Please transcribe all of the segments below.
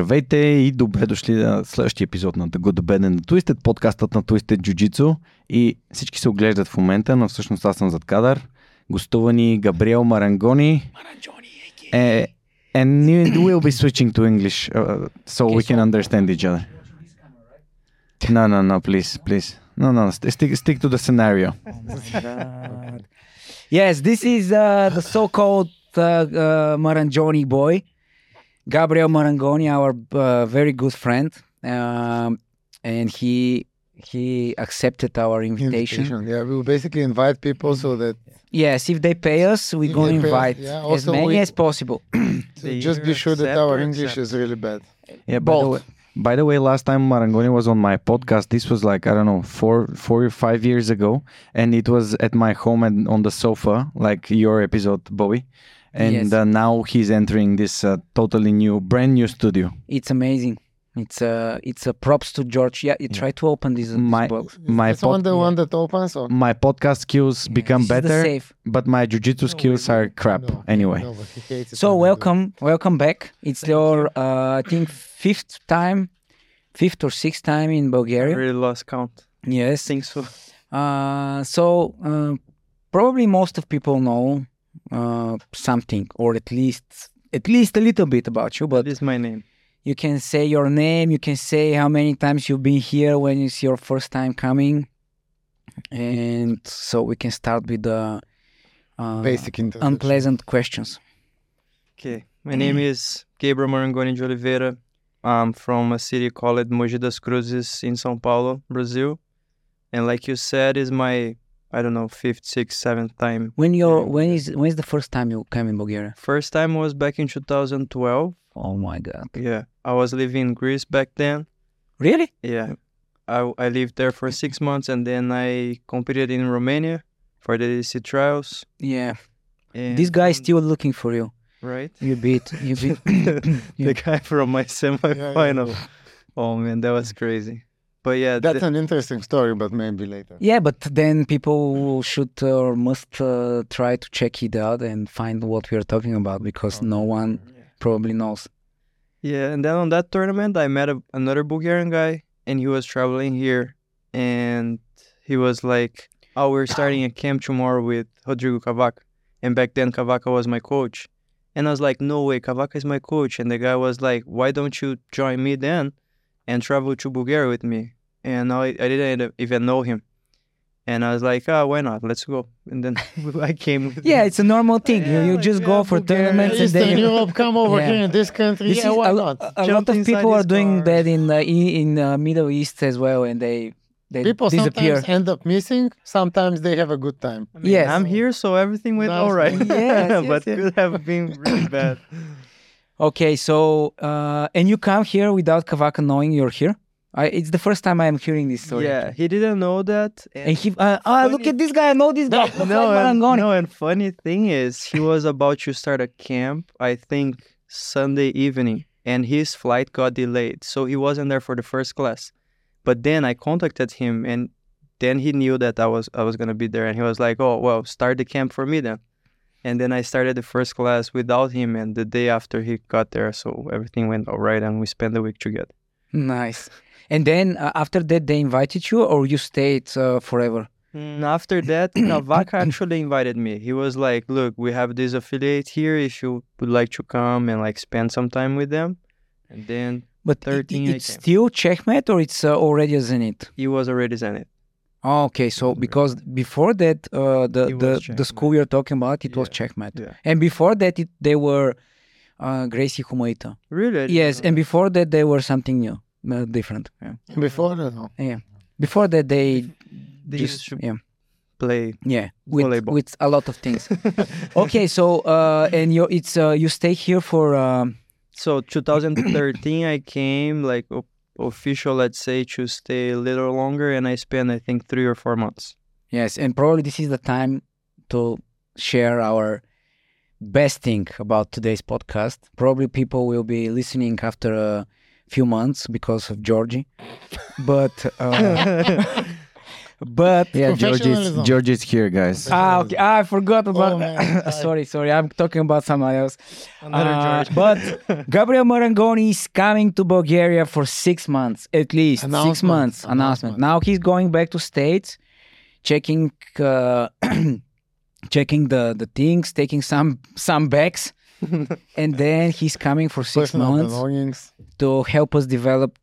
Здравейте и добре дошли на следващия епизод на The Good, The Bad and The Twisted, подкастът на Twisted Jiu-Jitsu, и всички се оглеждат в момента, но всъщност аз съм зад кадър. Гостува ни Габриел Марангони. And we'll be switching to English so we can understand each other. No, please. No, stick to the scenario. Yes, this is the so-called Marangoni boy, Gabriel Marangoni, our very good friend, and he accepted our invitation. Yeah, we will basically invite people so that... Yes, if they pay us, we're going to invite as many as possible. So just be sure that our English is really bad. Yeah, by the way, last time Marangoni was on my podcast, this was like, I don't know, four or five years ago, and it was at my home and on the sofa, like your episode, Bobby. And yes. Now he's entering this totally new, brand new studio. It's amazing. It's a props to George. Yeah, try to open this box. One that opens. Or? My podcast skills become better, but my jiu-jitsu skills are crap anyway. So welcome back. It's your I think fifth or sixth time in Bulgaria. I really lost count. Yes, think so. So probably most of people know something, or at least a little bit about you. But what is my name? You can say your name, you can say how many times you've been here, when it's your first time coming. And so we can start with the basic unpleasant questions. Okay, my name is Gabriel Marangoni de Oliveira. I'm from a city called Mogi das Cruzes in São Paulo, Brazil. And like you said, is my, I don't know, fifth, sixth, seventh time. When is the first time you came in Bulgaria? First time was back in 2012. Oh my God. Yeah. I was living in Greece back then. Really? Yeah. I lived there for 6 months, and then I competed in Romania for the ADCC Trials. Yeah. And this guy is still looking for you. Right? You beat the guy from my semifinal. Yeah. Oh man, that was crazy. But yeah, that's an interesting story, but maybe later. Yeah, but then people should or must try to check it out and find what we are talking about, because no one probably knows. Yeah, and then on that tournament, I met another Bulgarian guy, and he was traveling here, and he was like, "Oh, we're starting a camp tomorrow with Rodrigo Cavaca," and back then Cavaca was my coach, and I was like, "No way, Cavaca is my coach," and the guy was like, "Why don't you join me then?" and travel to Bulgaria with me. And I didn't even know him. And I was like, why not? Let's go. And then I came with him. Yeah, it's a normal thing. You just go for Bulgaria, tournaments. Eastern and then Europe, come over here in this country. This why not? A lot of people are doing that in Middle East as well, and they people disappear. Sometimes end up missing. Sometimes they have a good time. I mean, I'm here, so everything went all right. Yes, but it could have been really bad. Okay, so, and you come here without Cavaca knowing you're here? It's the first time I'm hearing this story. Yeah, he didn't know that. And he, look at this guy, I know this guy. And funny thing is, he was about to start a camp, I think, Sunday evening, and his flight got delayed, so he wasn't there for the first class. But then I contacted him, and then he knew that I was going to be there, and he was like, "Oh, well, start the camp for me then." And then I started the first class without him, and the day after he got there, so everything went all right, and we spent the week together. Nice. And then after that, they invited you, or you stayed forever? After that, Cavaca actually invited me. He was like, "Look, we have this affiliate here, if you would like to come and like spend some time with them." And then but 13 it, it's I came. Still Checkmat, or it's already a Zenit? He was already Zenit. Oh, okay, so because before that, the school you're talking about, it was Checkmat. Yeah. And before that, they were Gracie Humaitá. Really? Yes, and before that, they were something new, different. Yeah. Before that? No. Yeah. Before that, they just play volleyball. With a lot of things. Okay, so, and you stay here for... So, 2013, I came like... official, let's say, to stay a little longer, and I spent, I think, 3 or 4 months. Yes, and probably this is the time to share our best thing about today's podcast. Probably people will be listening after a few months because of Georgie, but But yeah, George is here, guys. Ah, okay. I forgot about. Sorry. I'm talking about someone else. Another George. But Gabriel Marangoni is coming to Bulgaria for 6 months, at least. 6 months. Announcement. Now he's going back to States, checking, checking the things, taking some bags. And then he's coming for 6 months to help us develop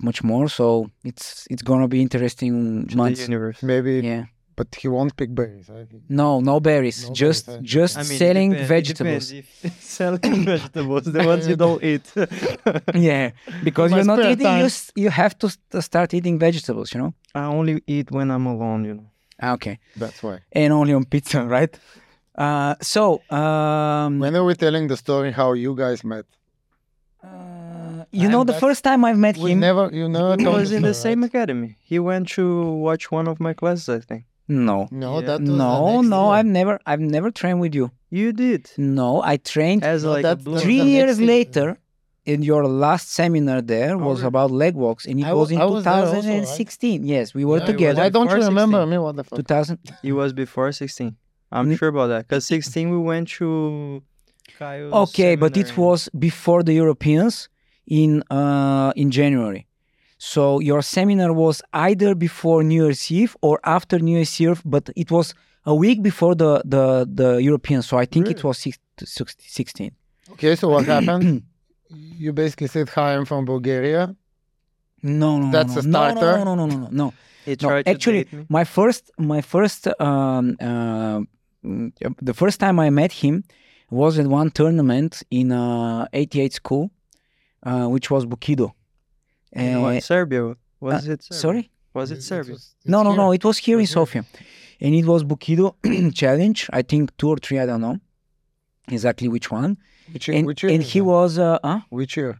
much more. So it's gonna be interesting months. Maybe, yeah. But he won't pick berries. I think. No berries. No just I mean, selling vegetables. Selling vegetables, the ones you don't eat. Yeah, because you're not eating. You have to start eating vegetables. You know. I only eat when I'm alone. You know. Okay. That's why. And only on pizza, right? When are we telling the story how you guys met? The first time I met him... He was in the same academy. He went to watch one of my classes, I think. I've never trained with you. You did? No, I trained... Three years later, in your last seminar there was about leg walks, and it was in 2016. Also, right? Yes, we were together. Why don't you remember 16. Me? What the fuck? 2000. It was before 2016. I'm sure about that. Because 2016 we went to Caio's seminar. But it was before the Europeans in January. So your seminar was either before New Year's Eve or after New Year's Eve, but it was a week before the Europeans. So I think it was 2016. Okay, so what happened? You basically said, hi, I'm from Bulgaria. No. That's a starter. No. Actually, the first time I met him was at one tournament in 88 school, which was Bukido. In Serbia? Was it Serbia? Sorry? Was it Serbia? No. It was here in Sofia. And it was Bukido challenge, I think 2 or 3, I don't know exactly which one. Which year? And he was... Which year?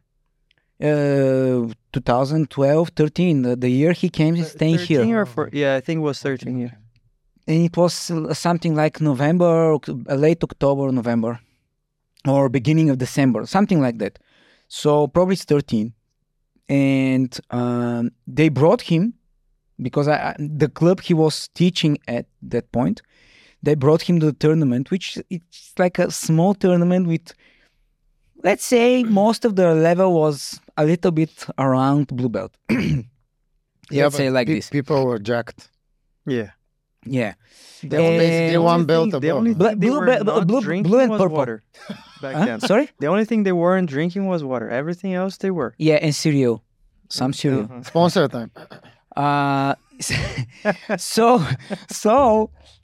2012, 13, the year he came staying here. 13 or 4? Yeah, I think it was 13, yeah. And it was something like November, late October, November, or beginning of December, something like that. So probably it's 13. And they brought him, because the club he was teaching at that point, they brought him to the tournament, which it's like a small tournament with... Let's say most of the level was a little bit around blue belt. Let's say this. People were jacked. Yeah. They were basically one belt above. Blue and purple. Water back then. Sorry? The only thing they weren't drinking was water. Everything else they were. Yeah, and cereal. Some cereal. Uh-huh. Sponsor time. So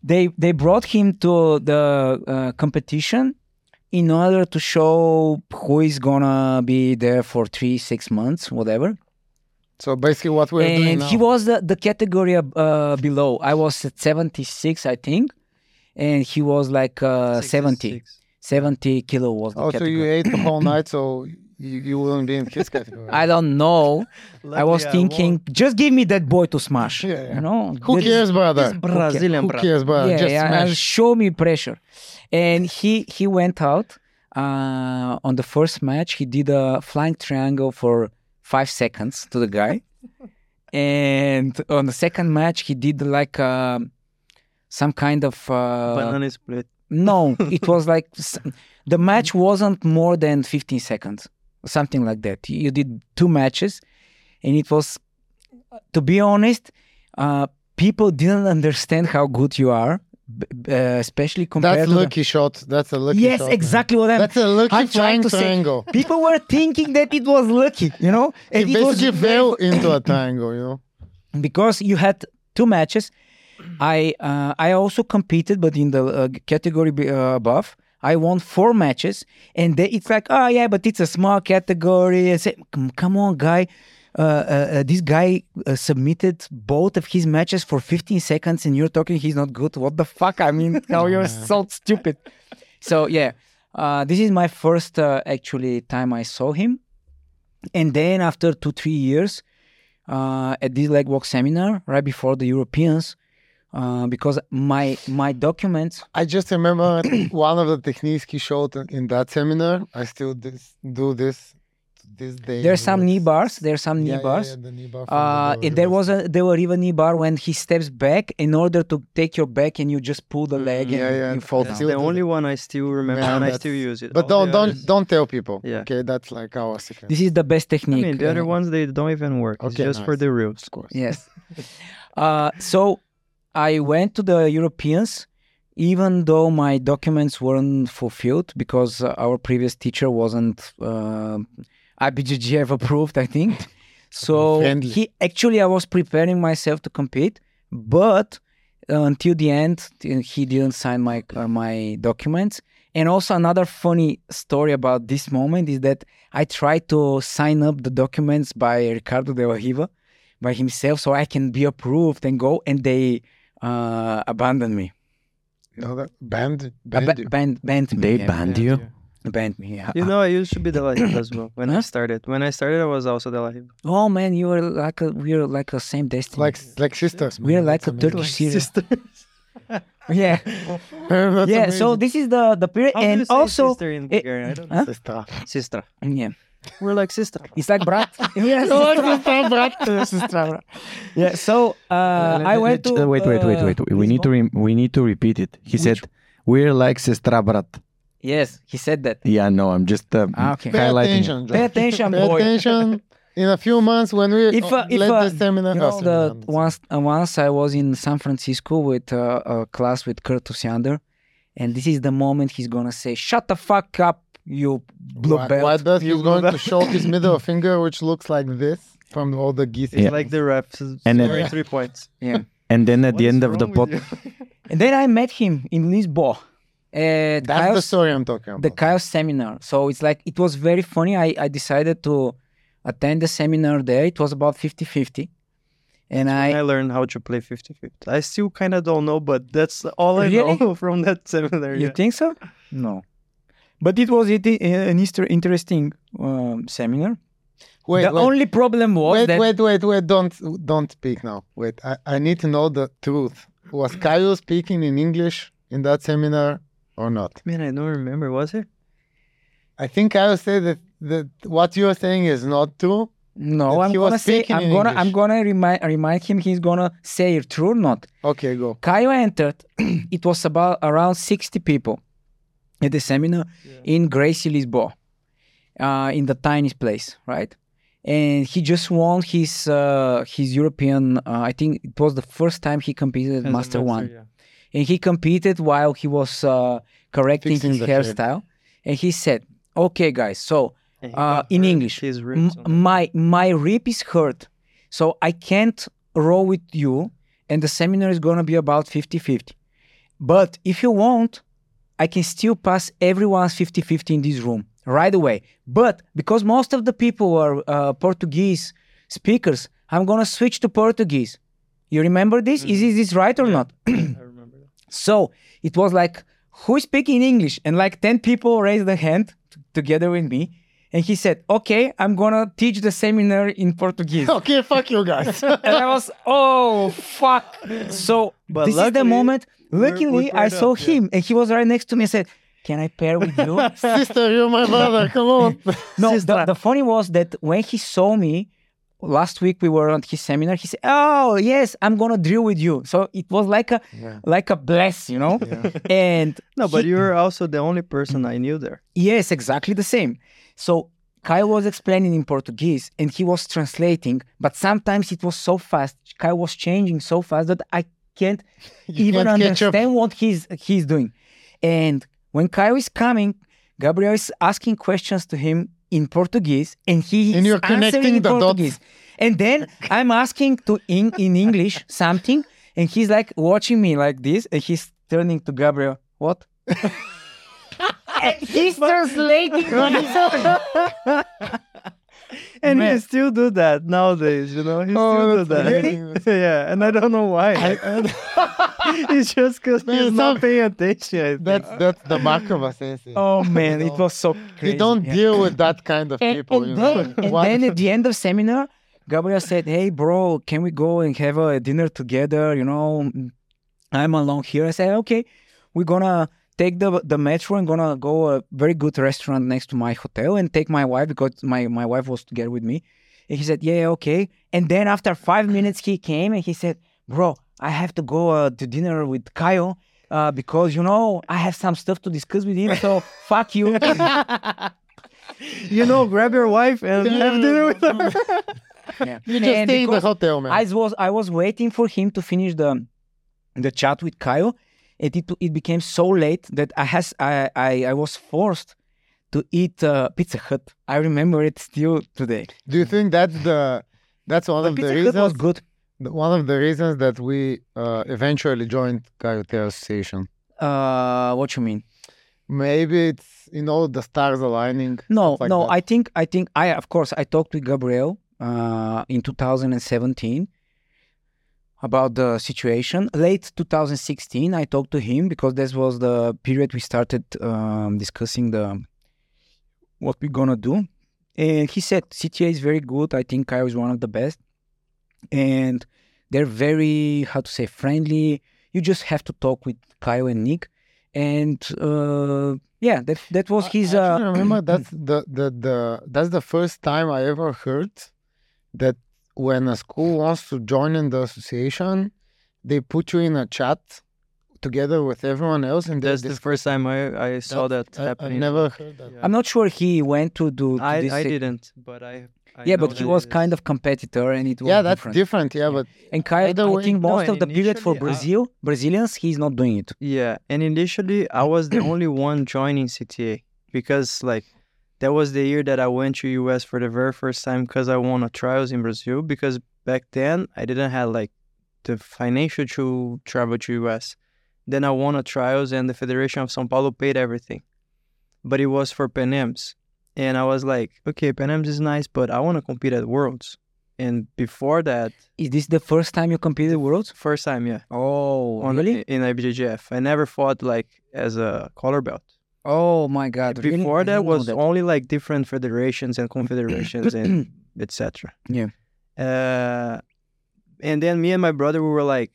they brought him to the competition in order to show who is gonna be there for 3-6 months, whatever. So basically what we're doing now. And he was the category below. I was at 76, I think. And he was like 70. 70 kilo was the category. So you ate the whole night, so you wouldn't be in his category. I don't know. I was thinking, just give me that boy to smash. Yeah. You know? Who cares, brother? Brazilian brother. Who cares, brother? Just smash. Show me pressure. And he went out on the first match. He did a flying triangle for 5 seconds to the guy. And on the second match, he did like some kind of... banana split. No, it was like... The match wasn't more than 15 seconds. Something like that. You did 2 matches. And it was... To be honest, people didn't understand how good you are. Especially compared to... That's a lucky shot. Yes, exactly what I'm... That's a lucky flying triangle. People were thinking that it was lucky, you know? And it basically fell into a triangle, you know? Because you had 2 matches. I also competed, but in the category above. I won 4 matches. And it's like, but it's a small category. I said, come on, guy. This guy submitted both of his matches for 15 seconds and you're talking he's not good. What the fuck? I mean, now you're so stupid. So, this is my first, time I saw him. And then after 2-3 years at this leg walk seminar, right before the Europeans, because my documents... I just remember one of the techniques he showed in that seminar. I still do this. these days. There's some knee bars. The knee bar there were even knee bar when he steps back in order to take your back and you just pull the leg and you fall down. That's the only one I still remember and I still use it. But don't tell people. Yeah. Okay, that's like our secret. This is the best technique. I mean, the other ones, they don't even work. Okay, it's just for the reels. Of course. Yes. So I went to the Europeans. Even though my documents weren't fulfilled because our previous teacher wasn't IBBJF approved, I think. So I was preparing myself to compete, but until the end, he didn't sign my documents. And also another funny story about this moment is that I tried to sign up the documents by Ricardo de la Riva, by himself, so I can be approved and go, and they abandoned me. No, that banned me. They banned you? Yeah. Banned me, yeah. You know, I used to be De La Riva as well when I started. When I started, I was also De La Riva. Oh, man, you were like we were like a same destiny. Like sisters. Man. We're like a Turkish sister. Yeah. Amazing. So this is the period. How and do you also, sister in Bulgarian? I don't know. Sister. Yeah. We're like sister. It's like brat. Yeah. So I went to. Wait. We need to repeat it. He said, "We're like sister brat." Yes, he said that. Yeah. No, I'm just highlighting. Pay attention, boy. In a few months when we the seminar. You know, once I was in San Francisco with a class with Kurt Osiander, and this is the moment he's gonna say, "Shut the fuck up." You blue belt. Why that he's going to show his middle finger, which looks like this from all the geese. It's like the ref scoring 3 points. Yeah. And then at the end of the and then I met him in Lisboa. That's the story I'm talking about. The Kyle seminar. So it's like it was very funny. I decided to attend the seminar there. It was about 50-50. And I learned how to play 50-50. I still kind of don't know, but that's all I know from that seminar. You think so? No. But it was an interesting seminar. Wait, only problem was Wait, don't speak now. Wait, I need to know the truth. Was Caio speaking in English in that seminar or not? Man, I don't remember, was it? I think Caio said that what you're saying is not true. No, I'm gonna remind him. He's gonna say if true or not. Okay, go. Caio entered. It was around 60 people. At the seminar in Gracie Lisboa, in the tiny place, right? And he just won his European. I think it was the first time he competed at Master 1, and he competed while he was correcting his hairstyle. And he said, "Okay, guys, so in English, my rib is hurt, so I can't row with you, and the seminar is gonna be about 50-50. But if you want." I can still pass everyone's 50-50 in this room right away. But because most of the people are Portuguese speakers, I'm going to switch to Portuguese. You remember this? Is this right or not? I remember that. So it was like, who's speaking English? And like 10 people raised their hand together with me. And he said, okay, I'm going to teach the seminar in Portuguese. Okay, fuck you guys. And I was, oh, fuck. So but this is the moment. Luckily, I saw him and he was right next to me and said, can I pair with you? Sister, you're my brother. Come on. No, the funny was that when he saw me, last week we were on his seminar, he said, oh, yes, I'm going to drill with you. So it was like a bless, you know? Yeah. And no, but you were also the only person I knew there. Yes, exactly the same. So Kyle was explaining in Portuguese and he was translating, but sometimes it was so fast. Kyle was changing so fast that I can't even understand what he's doing. And when Kyle is coming, Gabriel is asking questions to him in Portuguese and he is answering in Portuguese. Dots. And then I'm asking in English something and he's like watching me like this and he's turning to Gabriel. What? He's translating himself. And man. He still do that nowadays, you know? He still do that. Really? Yeah, and I don't know why. It's just because he's not paying attention. That's the mark of assassin. Oh, man, it was so crazy. You don't deal with that kind of people. And then at the end of seminar, Gabriel said, hey, bro, can we go and have a dinner together? You know, I'm alone here. I said, okay, we're going to take the metro and gonna go a very good restaurant next to my hotel and take my wife because my wife was together with me. And he said, yeah, okay. And then after 5 minutes, he came and he said, bro, I have to go to dinner with Kyle because, you know, I have some stuff to discuss with him. So fuck you. You know, grab your wife and have dinner with her. Yeah. You just stay in the hotel, man. I was waiting for him to finish the chat with Kyle. It became so late that I was forced to eat Pizza Hut. I remember it still today. Do you think that's one of the reasons? Pizza Hut was good. One of the reasons that we eventually joined Caio Terra Association. What you mean? Maybe it's, you know, the stars aligning. No. That. I think of course I talked with Gabriel in 2017. About the situation. Late 2016, I talked to him because this was the period we started discussing what we're gonna do. And he said, CTA is very good. I think Kyle is one of the best. And they're very, friendly. You just have to talk with Kyle and Nick. And that was his... I remember that's the first time I ever heard that when a school wants to join in the association, they put you in a chat together with everyone else. And that's the first time I saw that happening. I never heard that. Yeah. I'm not sure he went to do this. I didn't, but I yeah, but he was kind of competitor and it was different. Yeah, that's different, yeah. And Kyle, I think most of the period for Brazilians, he's not doing it. Yeah, and initially, I was the only one joining CTA because, that was the year that I went to US for the very first time because I won a trials in Brazil. Because back then I didn't have the financial to travel to US. Then I won a trials and the Federation of São Paulo paid everything, but it was for Pan Ams. And I was like, okay, Pan Ams is nice, but I want to compete at Worlds. And before that, is this the first time you competed at Worlds? First time, yeah. Oh, really? In IBBJF, I never fought as a collar belt. Oh my God! Before really? That was that. Only different federations and confederations and etc. Yeah. And then me and my brother, we were like,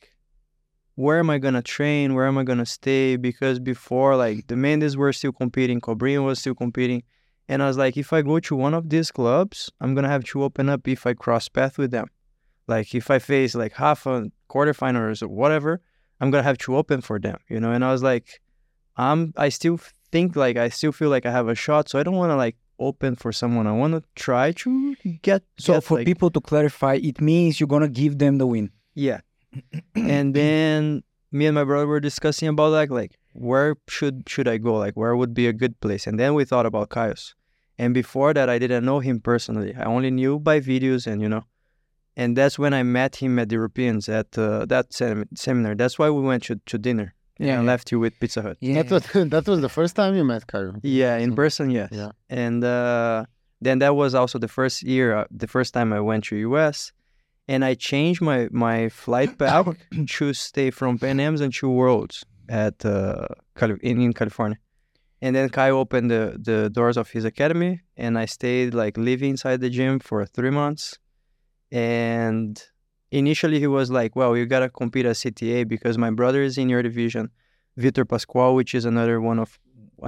"Where am I gonna train? Where am I gonna stay?" Because before, the Mendes were still competing, Cobrinho was still competing, and I was like, "If I go to one of these clubs, I'm gonna have to open up if I cross path with them. If I face half a quarterfinals or whatever, I'm gonna have to open for them, you know." And I was like, I still feel I have a shot, so I don't want to open for someone. I want to try to get. So for people to clarify, it means you're gonna give them the win. Yeah. And then me and my brother were discussing about where should I go? Where would be a good place? And then we thought about Caius. And before that, I didn't know him personally. I only knew by videos and And that's when I met him at the Europeans at that seminar. That's why we went to dinner. Yeah, and left you with Pizza Hut. Yeah. That was the first time you met Caio. Yeah, in person, yes. Yeah. And then that was also the first year, the first time I went to US, and I changed my flight back to stay from Pan Am's and to Worlds at in California. And then Caio opened the doors of his academy, and I stayed living inside the gym for 3 months, and. Initially, he was like, well, you got to compete at CTA because my brother is in your division. Vitor Pasqual, which is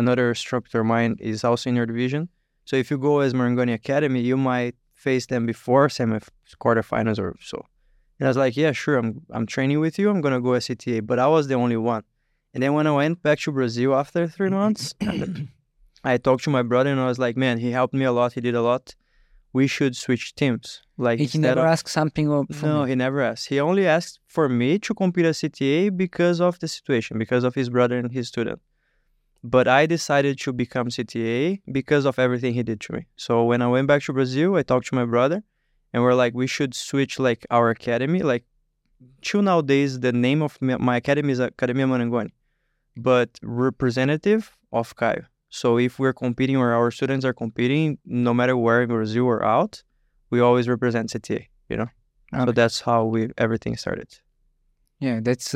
another instructor of mine, is also in your division. So if you go as Marangoni Academy, you might face them before quarterfinals or so. And I was like, yeah, sure, I'm training with you. I'm going to go at CTA. But I was the only one. And then when I went back to Brazil after 3 months, I talked to my brother and I was like, man, he helped me a lot. He did a lot. We should switch teams. He never asked something. No, he never asked. He only asked for me to compete at CTA because of the situation, because of his brother and his student. But I decided to become CTA because of everything he did to me. So when I went back to Brazil, I talked to my brother, and we're like, we should switch our academy. Till nowadays, the name of my academy is Academia Marangoni, but representative of Caio. So if we're competing or our students are competing, no matter where in Brazil or out, we always represent CTA, Okay. So that's how everything started. Yeah, that's...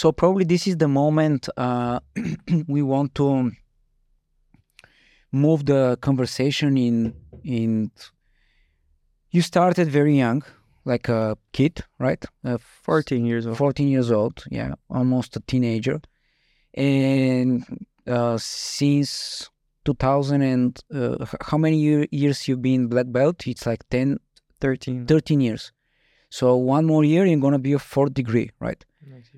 so probably this is the moment we want to move the conversation in... You started very young, like a kid, right? 14 years old. Yeah, almost a teenager. And since 2000 and how many years you've been black belt? It's like 13 years. So one more year, you're going to be a fourth degree, right?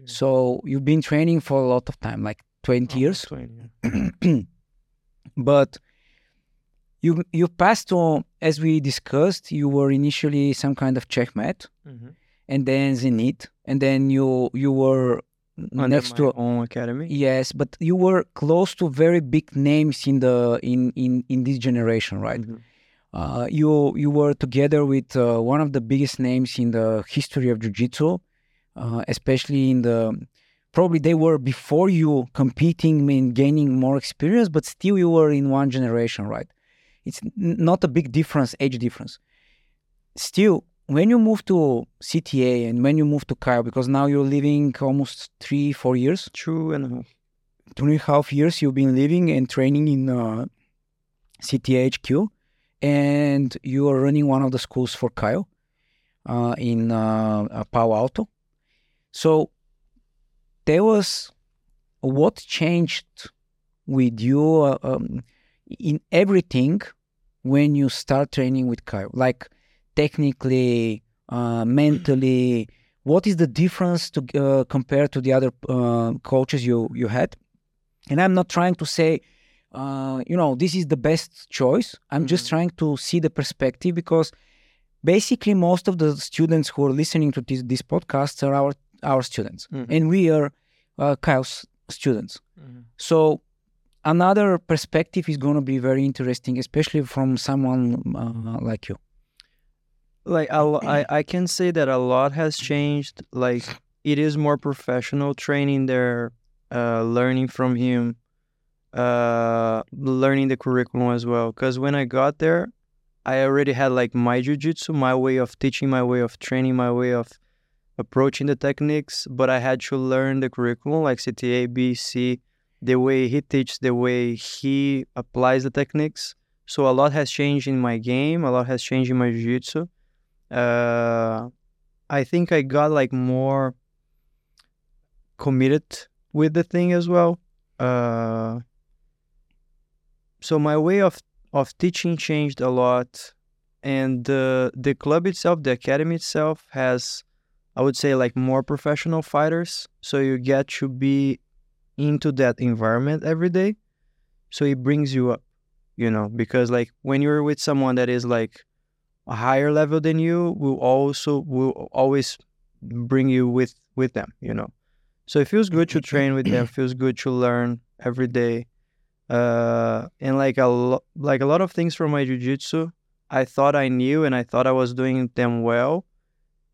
So you've been training for a lot of time, like 20 years. But you passed on, as we discussed, you were initially some kind of Checkmat, mm-hmm. and then Zenit, and then you were under next to own academy. Yes, but you were close to very big names in the in this generation, right? Mm-hmm. You were together with one of the biggest names in the history of jiu-jitsu, especially in the. Probably they were before you competing and gaining more experience, but still you were in one generation, right? It's not a big difference, age difference. Still, when you move to CTA and when you move to Caio, because now you're living almost 3-4 years. 2.5. 2.5 years you've been living and training in CTA HQ, and you are running one of the schools for Caio in Palo Alto. So there was what changed with you in everything when you start training with Caio? Like technically, mentally, what is the difference to compared to the other coaches you had? And I'm not trying to say, this is the best choice. I'm just trying to see the perspective, because basically most of the students who are listening to this podcast are our students, and we are Kyle's students. Mm-hmm. So another perspective is going to be very interesting, especially from someone like you. Like I can say that a lot has changed. Like it is more professional training there, learning from him, learning the curriculum as well. Because when I got there, I already had like my jiu-jitsu, my way of teaching, my way of training, my way of approaching the techniques, but I had to learn the curriculum, like CTA, B, C, the way he teaches, the way he applies the techniques. So a lot has changed in my game, a lot has changed in my jiu-jitsu. I think I got like more committed with the thing as well. So my way of teaching changed a lot, and the club itself, the academy itself has, I would say, like more professional fighters. So you get to be into that environment every day. So it brings you up, because like when you're with someone that is like a higher level than you, will always bring you with them, So it feels good to train with them, feels good to learn every day. And like a lot of things from my jiu-jitsu, I thought I knew and I thought I was doing them well.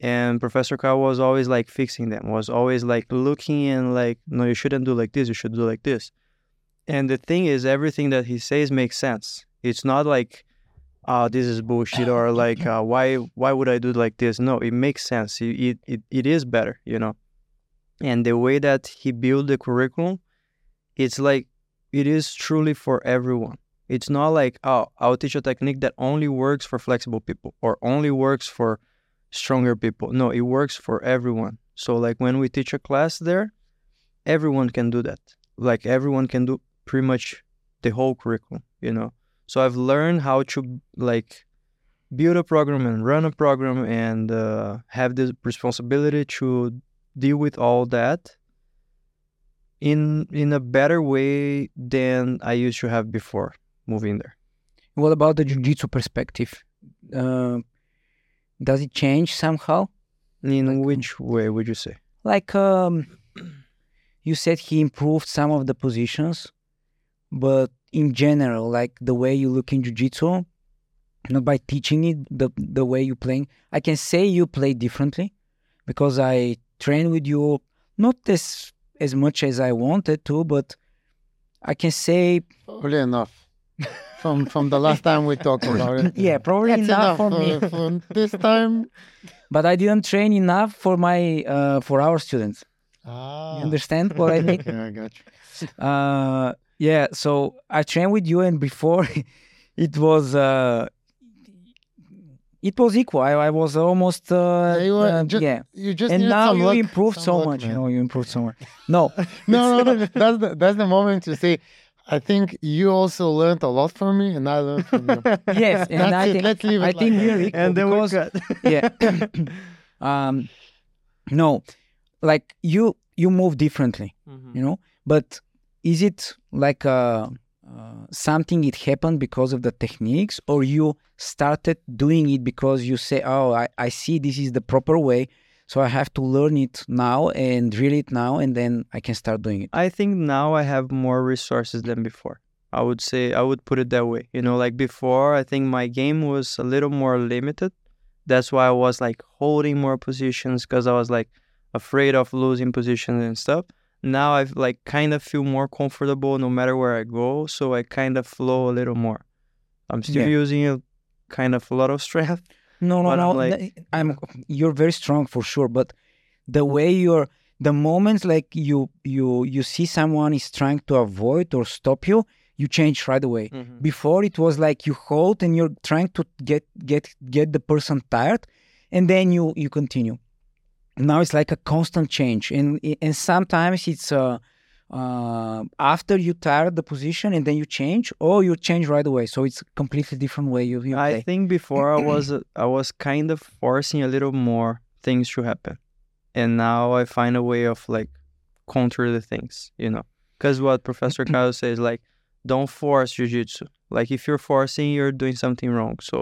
And Professor Kyle was always like fixing them, was always like looking and like, no, you shouldn't do like this, you should do like this. And the thing is, everything that he says makes sense. It's not like, this is bullshit, or like, why would I do like this? No, it makes sense. It is better, And the way that he built the curriculum, it's like, it is truly for everyone. It's not like, I'll teach a technique that only works for flexible people or only works for stronger people. No, it works for everyone. So like when we teach a class there, everyone can do that. Like everyone can do pretty much the whole curriculum, So I've learned how to like build a program and run a program and have the responsibility to deal with all that in a better way than I used to have before moving there. What about the jiu-jitsu perspective? Does it change somehow? In which way would you say? Like, you said he improved some of the positions, but in general, like the way you look in jiu-jitsu, not by teaching it, the way you're playing. I can say you play differently because I train with you not as much as I wanted to, but I can say... Probably enough. From the last time we talked about it. Yeah, probably enough for me. For this time. But I didn't train enough for our students. You understand what I mean? Yeah, I got you. So I trained with you, and before it was It was equal. I was almost You improved so much. No, no. That's the moment to say, I think you also learned a lot from me, and I learned from you. Yes, and I think we're equal. And then we cut. No, like you move differently, you know. But is it like something it happened because of the techniques, or you started doing it because you say, oh, I see this is the proper way, so I have to learn it now and drill it now, and then I can start doing it? I think now I have more resources than before. I would put it that way. You know, like before, I think my game was a little more limited. That's why I was like holding more positions, because I was like afraid of losing positions and stuff. Now I like kind of feel more comfortable no matter where I go, so I kind of flow a little more. I'm still using a kind of a lot of strength. No. You're very strong for sure, but the way the moments like you see someone is trying to avoid or stop you, you change right away. Mm-hmm. Before it was like you hold and you're trying to get the person tired, and then you continue. Now it's like a constant change, and sometimes it's after you tire the position and then you change, or you change right away. So it's a completely different way you play. I think before I was kind of forcing a little more things to happen, and now I find a way of like counter the things, you know. Because what Professor Kyle says, like, don't force jiu-jitsu. Like if you're forcing, you're doing something wrong. So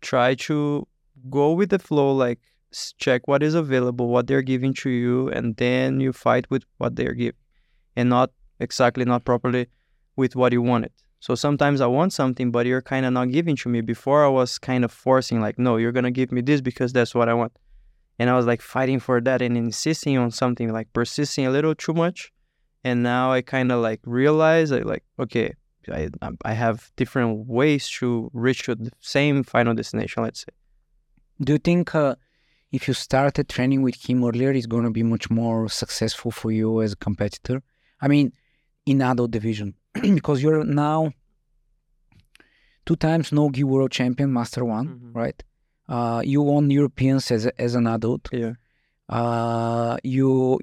try to go with the flow, like. Check what is available, what they're giving to you, and then you fight with what they're giving, and not properly with what you wanted. So sometimes I want something, but you're kind of not giving to me. Before I was kind of forcing, like, no, you're going to give me this because that's what I want. And I was like fighting for that and insisting on something, like persisting a little too much. And now I kind of like realize that, like, okay, I have different ways to reach the same final destination, let's say. Do you think... if you started training with him earlier, it's going to be much more successful for you as a competitor? I mean, in adult division, because you're now 2 times no-gi world champion, Master 1, right? You won Europeans as an adult. Yeah.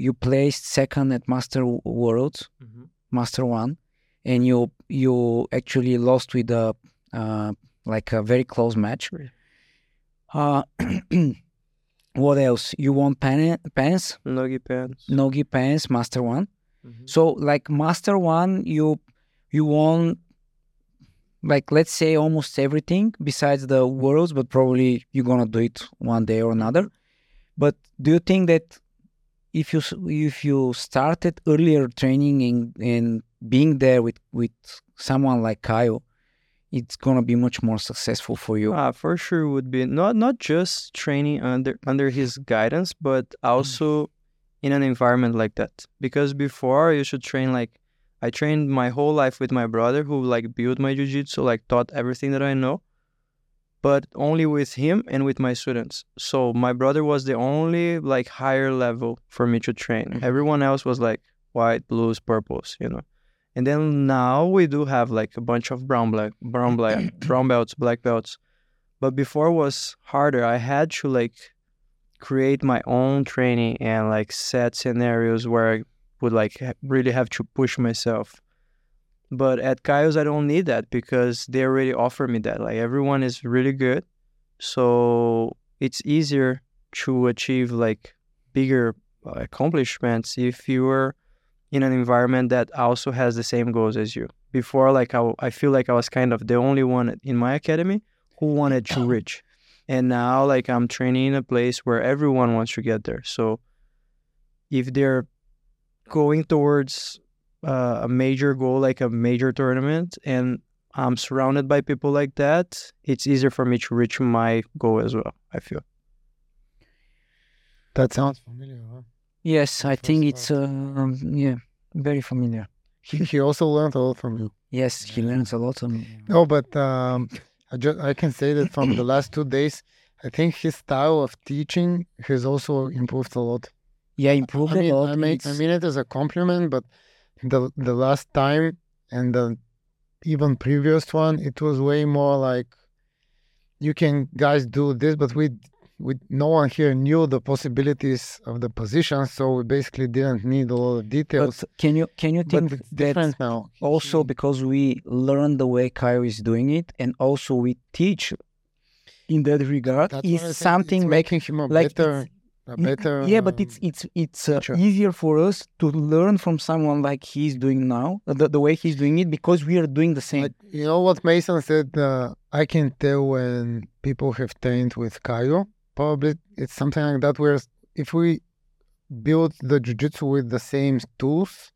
You placed second at Master Worlds, Master 1, and you actually lost with a very close match. Yeah. What else? You want pants? Nogi pants, Master 1. So, like, Master 1, you won, like, let's say almost everything besides the Worlds, but probably you're going to do it one day or another. But do you think that if you started earlier training and being there with someone like Kyle, it's gonna be much more successful for you? For sure would be not just training under his guidance, but also in an environment like that. Because before you should train, like, I trained my whole life with my brother, who like built my jiu-jitsu, like taught everything that I know, but only with him and with my students. So my brother was the only like higher level for me to train. Everyone else was like white, blues, purples, you know. And then now we do have like a bunch of brown belts, black belts. But before it was harder. I had to like create my own training and like set scenarios where I would like really have to push myself. But at Caio's, I don't need that because they already offer me that. Like everyone is really good. So it's easier to achieve like bigger accomplishments if you were in an environment that also has the same goals as you. Before, like, I feel like I was kind of the only one in my academy who wanted to reach. And now, like, I'm training in a place where everyone wants to get there. So if they're going towards a major goal, like a major tournament, and I'm surrounded by people like that, it's easier for me to reach my goal as well, I feel. That sounds familiar, huh? Yes, I think it's very familiar. He also learned a lot from you. Yes, he learns a lot from me. No, but I can say that from the last 2 days, I think his style of teaching has also improved a lot. Yeah, a lot. I mean it as a compliment, but the last time and the even previous one, it was way more like you can guys do this, but we no one here knew the possibilities of the position, so we basically didn't need a lot of details. But can you think that now? Also because we learn the way Kyle is doing it, and also we teach in that regard. That's is something it's making him a better. Yeah, but it's sure. Easier for us to learn from someone like he's doing now, the way he's doing it, because we are doing the same. But you know what Mason said? I can tell when people have trained with Caio. Probably it's something like that, where if we build the jiu-jitsu with the same tools,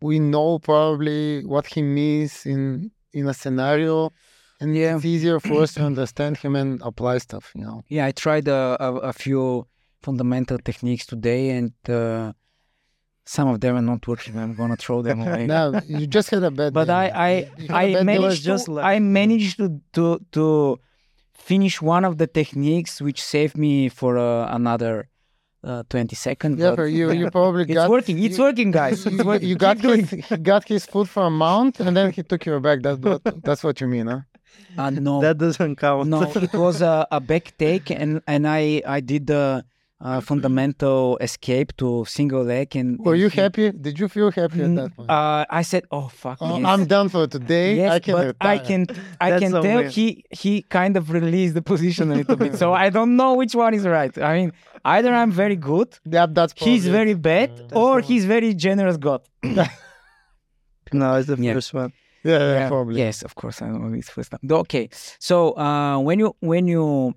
we know probably what he means in a scenario. And yeah, it's easier for us to understand him and apply stuff, you know. Yeah, I tried a few fundamental techniques today, and some of them are not working. I'm gonna throw them away. No, you just had a bad but day. I managed to finish one of the techniques, which saved me for another 20 seconds. Yeah, but you probably got... It's working, guys. You got his foot for a mount, and then he took your back. That's what you mean, huh? No. That doesn't count. No, it was a back take, and I did the fundamental escape to single leg. And were you happy? Did you feel happy at that point? I said, oh, fuck. Oh, yes. I'm done for today. Yes, I can so tell weird. He kind of released the position a little bit. So I don't know which one is right. I mean, either I'm very good, he's very bad, or he's very generous God. No, it's the first one. Yeah, probably. Yes, of course. I know it's first time. Okay, so when you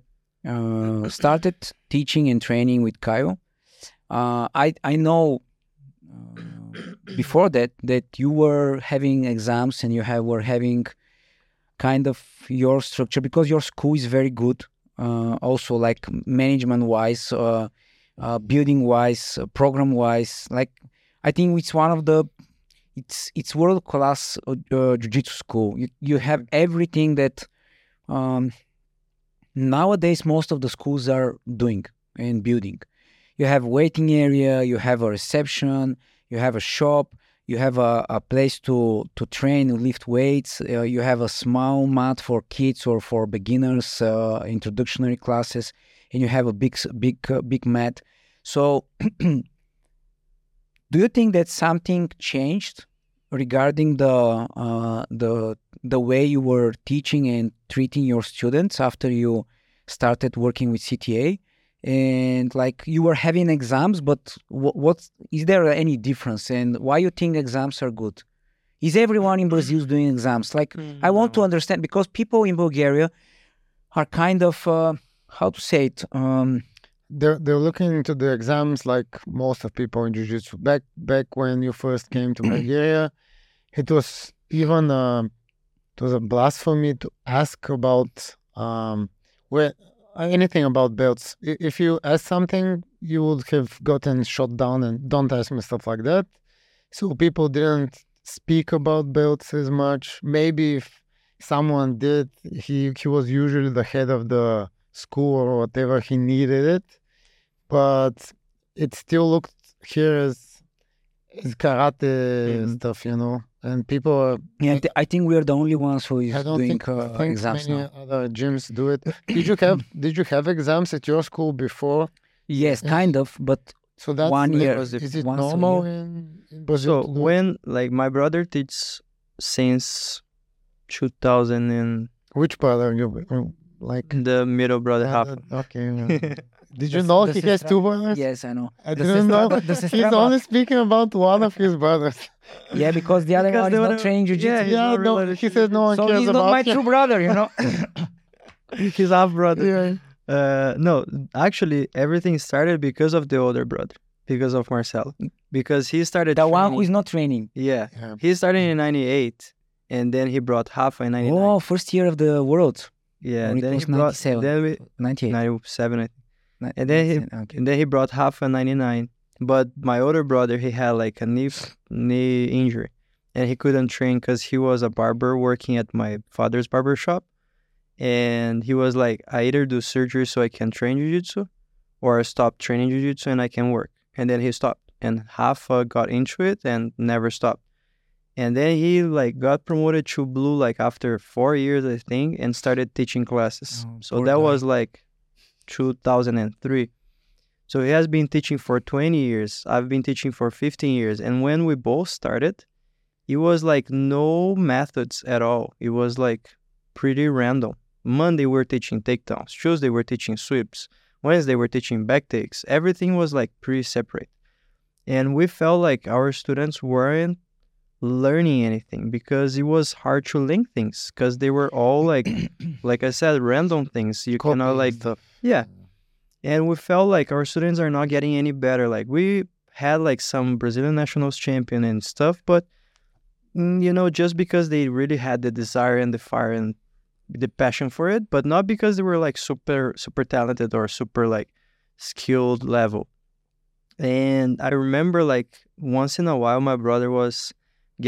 started teaching and training with Caio, I know before that you were having exams and you were having kind of your structure, because your school is very good, also like management wise, building wise, program wise. Like I think it's one of the it's world class jiu-jitsu school. You have everything that nowadays most of the schools are doing and building. You have waiting area, you have a reception, you have a shop, you have a place to train, lift weights, you have a small mat for kids or for beginners, introductory classes, and you have a big mat. So do you think that something changed regarding the way you were teaching and treating your students after you started working with CTA? And like you were having exams, but what is there any difference? And why you think exams are good? Is everyone in Brazil doing exams? Like I want to understand, because people in Bulgaria are kind of how to say it. They're looking into the exams like most of people in jiu-jitsu. Back when you first came to Bulgaria, it was even a blasphemy to ask about anything about belts. If you ask something, you would have gotten shot down, and don't ask me stuff like that. So people didn't speak about belts as much. Maybe if someone did, he was usually the head of the school or whatever, he needed it, but it still looked here as karate stuff, you know, and people are... Yeah, I think we are the only ones who is doing exams now. Other gyms do it. Did you have exams at your school before? Yes, kind of, but so that's 1 year. Is it normal in Brazil? So when, like, my brother teaches since 2000 and... Which brother? Like the middle brother half. Okay. Yeah. Did you know he has two brothers? Yes, I know. I didn't know. He's only speaking about one of his brothers. Yeah, because the other one is not training jiu-jitsu. Yeah, no, he says no one cares about him. So he's not my true brother, you know. His half brother. Yeah. No, actually, everything started because of the older brother, because of Marcelo, because he started. The one who is not training. Yeah, he started in '98, and then he brought half in '99. Oh, first year of the Worlds. Yeah, and then he brought 97, I think. And then he brought half a 99. But my older brother, he had like a knee injury, and he couldn't train because he was a barber working at my father's barber shop, and he was like, I either do surgery so I can train jiu-jitsu, or I stop training jiu-jitsu and I can work. And then he stopped, and half got into it and never stopped. And then he like got promoted to blue like after 4 years, I think, and started teaching classes. Oh, so that was like 2003. So he has been teaching for 20 years. I've been teaching for 15 years. And when we both started, it was like no methods at all. It was like pretty random. Monday we're teaching takedowns. Tuesday we're teaching sweeps. Wednesday we're teaching back takes. Everything was like pretty separate. And we felt like our students weren't learning anything because it was hard to link things because they were all like like I said, random things. You copying cannot like stuff. Yeah. And we felt like our students are not getting any better. Like we had like some Brazilian nationals champion and stuff, but you know, just because they really had the desire and the fire and the passion for it, but not because they were like super talented or super like skilled level. And I remember like once in a while my brother was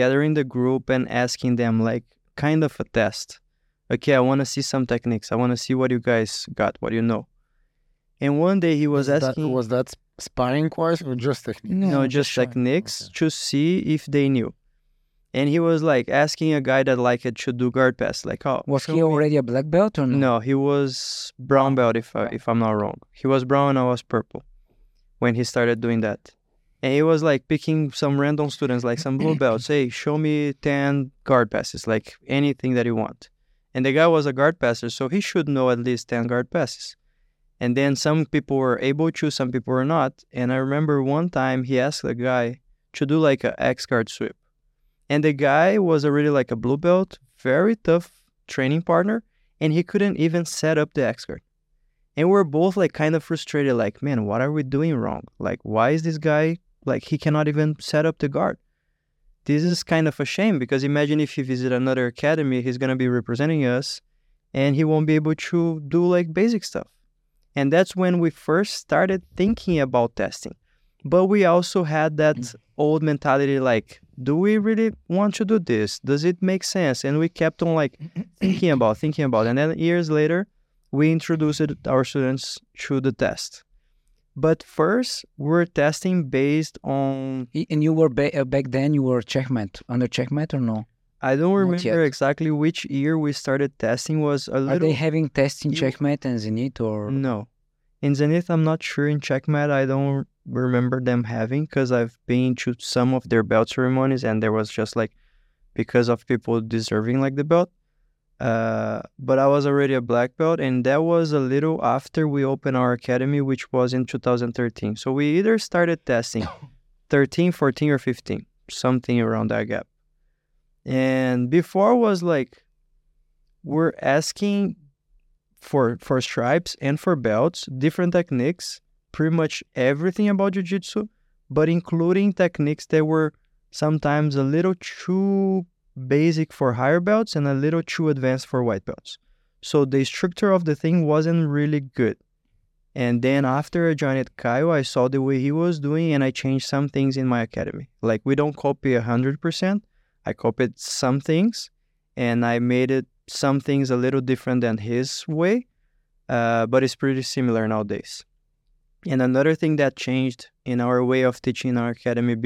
gathering the group and asking them like kind of a test. Okay, I want to see some techniques. I want to see what you guys got, what you know. And one day he was asking... Was that sparring course or just techniques? No, just techniques to see if they knew. And he was like asking a guy that liked to do guard pass. Like, oh, was he already a black belt or no? No, he was brown belt if I'm not wrong. He was brown and I was purple when he started doing that. And he was like picking some random students, like some blue belts. Hey, show me 10 guard passes, like anything that you want. And the guy was a guard passer, so he should know at least 10 guard passes. And then some people were able to, some people were not. And I remember one time he asked the guy to do like an X guard sweep. And the guy was already like a blue belt, very tough training partner, and he couldn't even set up the X guard. And we're both like kind of frustrated, like, man, what are we doing wrong? Like, why is this guy, like, he cannot even set up the guard? This is kind of a shame, because imagine if he visits another academy, he's going to be representing us, and he won't be able to do like basic stuff. And that's when we first started thinking about testing. But we also had that old mentality, like, do we really want to do this? Does it make sense? And we kept on like thinking about. And then years later, we introduced our students to the test. But first, we're testing based on... And you were, back then, you were Checkmat, under Checkmat or no? I don't remember exactly which year we started testing. Was a little... Are they having tests in Checkmat and Zenit or... No. In Zenit, I'm not sure. In Checkmat, I don't remember them having, because I've been to some of their belt ceremonies and there was just like, because of people deserving like the belt. But I was already a black belt, and that was a little after we opened our academy, which was in 2013. So we either started testing 13, 14 or 15, something around that gap. And before was like, we're asking for stripes and for belts, different techniques, pretty much everything about jiu-jitsu, but including techniques that were sometimes a little too basic for higher belts and a little too advanced for white belts. So the structure of the thing wasn't really good. And then after I joined Caio, I saw the way he was doing and I changed some things in my academy. Like, we don't copy 100%. I copied some things and I made it some things a little different than his way, but it's pretty similar nowadays. And another thing that changed in our way of teaching our academy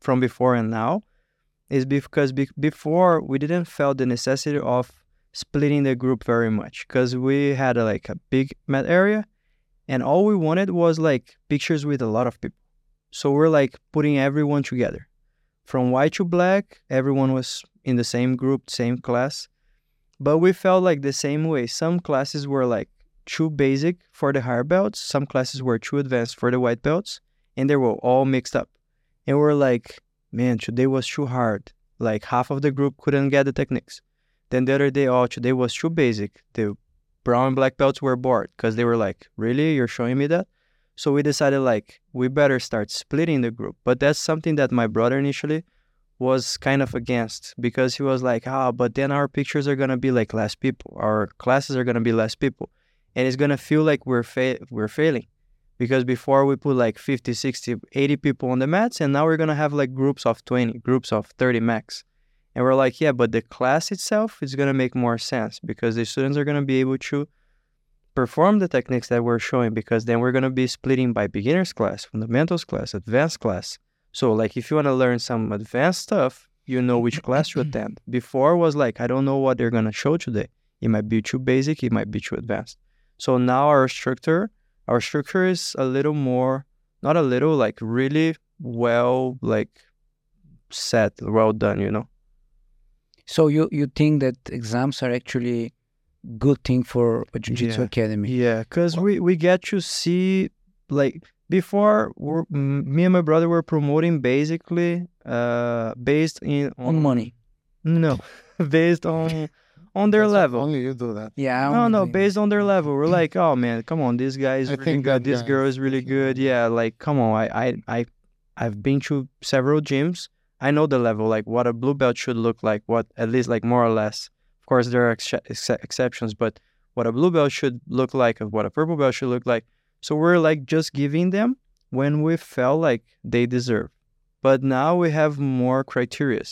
from before and now is because before we didn't feel the necessity of splitting the group very much, because we had like a big mat area and all we wanted was like pictures with a lot of people. So we're like putting everyone together. From white to black, everyone was in the same group, same class. But we felt like the same way. Some classes were like too basic for the higher belts. Some classes were too advanced for the white belts. And they were all mixed up. And we're like, man, today was too hard. Like, half of the group couldn't get the techniques. Then the other day, oh, today was too basic. The brown and black belts were bored because they were like, really? You're showing me that? So we decided like, we better start splitting the group. But that's something that my brother initially was kind of against, because he was like, but then our pictures are going to be like less people. Our classes are going to be less people. And it's going to feel like we're failing. Because before we put like 50, 60, 80 people on the mats, and now we're going to have like groups of 20, groups of 30 max. And we're like, yeah, but the class itself is going to make more sense because the students are going to be able to perform the techniques that we're showing, because then we're going to be splitting by beginner's class, fundamentals class, advanced class. So like, if you want to learn some advanced stuff, you know which class to attend. Before was like, I don't know what they're going to show today. It might be too basic, it might be too advanced. So now our structure is a little more, not a little, like really well, like set, well done, you know. So you think that exams are actually good thing for a Jiu-Jitsu academy? Yeah, because we get to see, like, before, me and my brother were promoting basically based on money. No, based on their level. Only you do that. Yeah. No, based on their level. We're like, oh man, come on, this guy is really good. This girl is really good. Yeah, like, come on. I've been to several gyms. I know the level, like what a blue belt should look like, what at least like more or less. Of course, there are exceptions, but what a blue belt should look like and what a purple belt should look like. So we're like just giving them when we felt like they deserve. But now we have more criteria.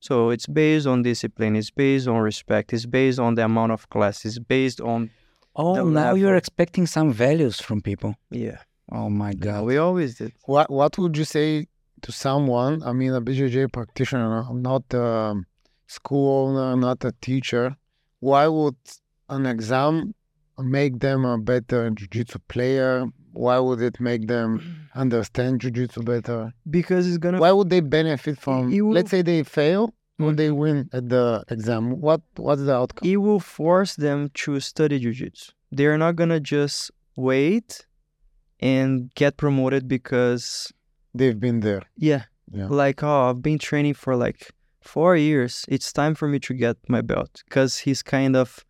So it's based on discipline, it's based on respect, it's based on the amount of class, it's based on... Oh, now you're expecting some values from people. Yeah. Oh my God. We always did. What would you say to someone, I mean a BJJ practitioner, I'm not a school owner, not a teacher, why would an exam make them a better Jiu-Jitsu player? Why would it make them understand Jiu-Jitsu better? Because it's gonna... Why would they benefit from... Let's say they fail, will they win at the exam? What's the outcome? It will force them to study Jiu-Jitsu. They're not gonna just wait and get promoted because... They've been there. Yeah. Like, oh, I've been training for like 4 years. It's time for me to get my belt. Because he's kind of...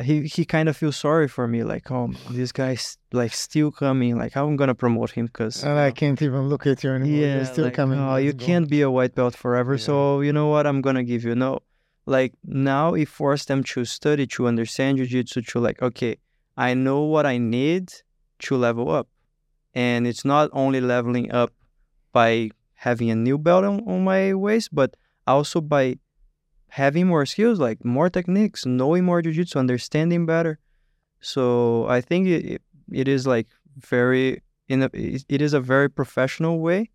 he kind of feels sorry for me, like, oh, this guy's like still coming, like I'm gonna promote him because I can't even look at you anymore. Yeah, you're still like, coming. Oh, you can't be a white belt forever. Yeah. So you know what? I'm gonna give you no. Like now, it forced them to study, to understand Jiu-Jitsu, to like, okay, I know what I need to level up, and it's not only leveling up by having a new belt on my waist, but also by having more skills, like more techniques, knowing more Jiu-Jitsu, understanding better. So I think it is like very, it is a very professional way,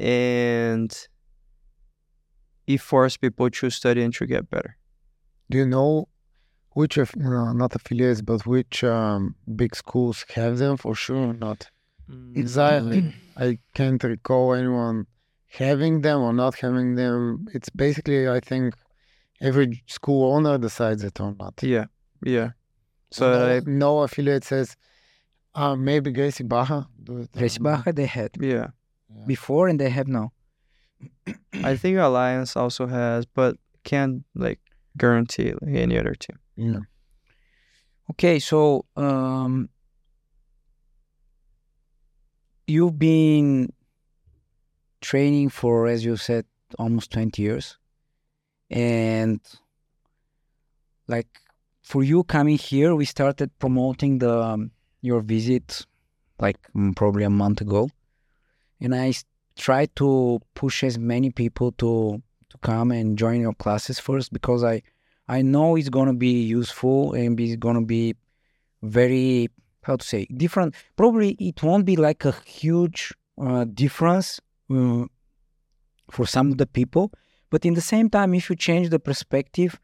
and it forces people to study and to get better. Do you know which, not affiliates, but which big schools have them? For sure not. Exactly. I can't recall anyone having them or not having them. It's basically, I think, every school owner decides it or not. Yeah. So no affiliate says, maybe Gracie Baja. Gracie Baja they had. Yeah. Before and they have now. I think Alliance also has, but can't like guarantee like any other team. Yeah. Okay, so you've been training for, as you said, almost 20 years. And like for you coming here, we started promoting your visit like probably a month ago. And I tried to push as many people to come and join your classes first, because I know it's going to be useful and it's going to be very, how to say, different. Probably it won't be like a huge difference for some of the people. But in the same time, if you change the perspective,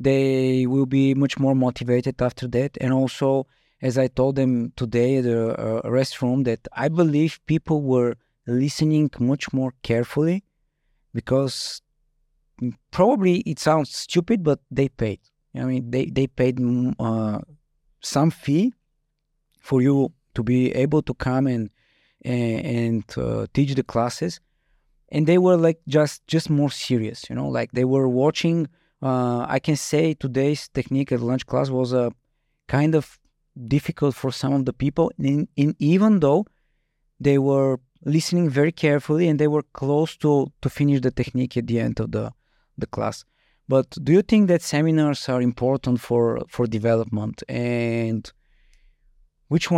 they will be much more motivated after that. And also, as I told them today at the restroom, that I believe people were listening much more carefully, because probably it sounds stupid, but they paid. I mean, they paid some fee for you to be able to come and teach the classes. And they were like just more serious, you know, like they were watching. I can say today's technique at lunch class was kind of difficult for some of the people. And even though they were listening very carefully and they were close to finish the technique at the end of the class. But do you think that seminars are important for development? And which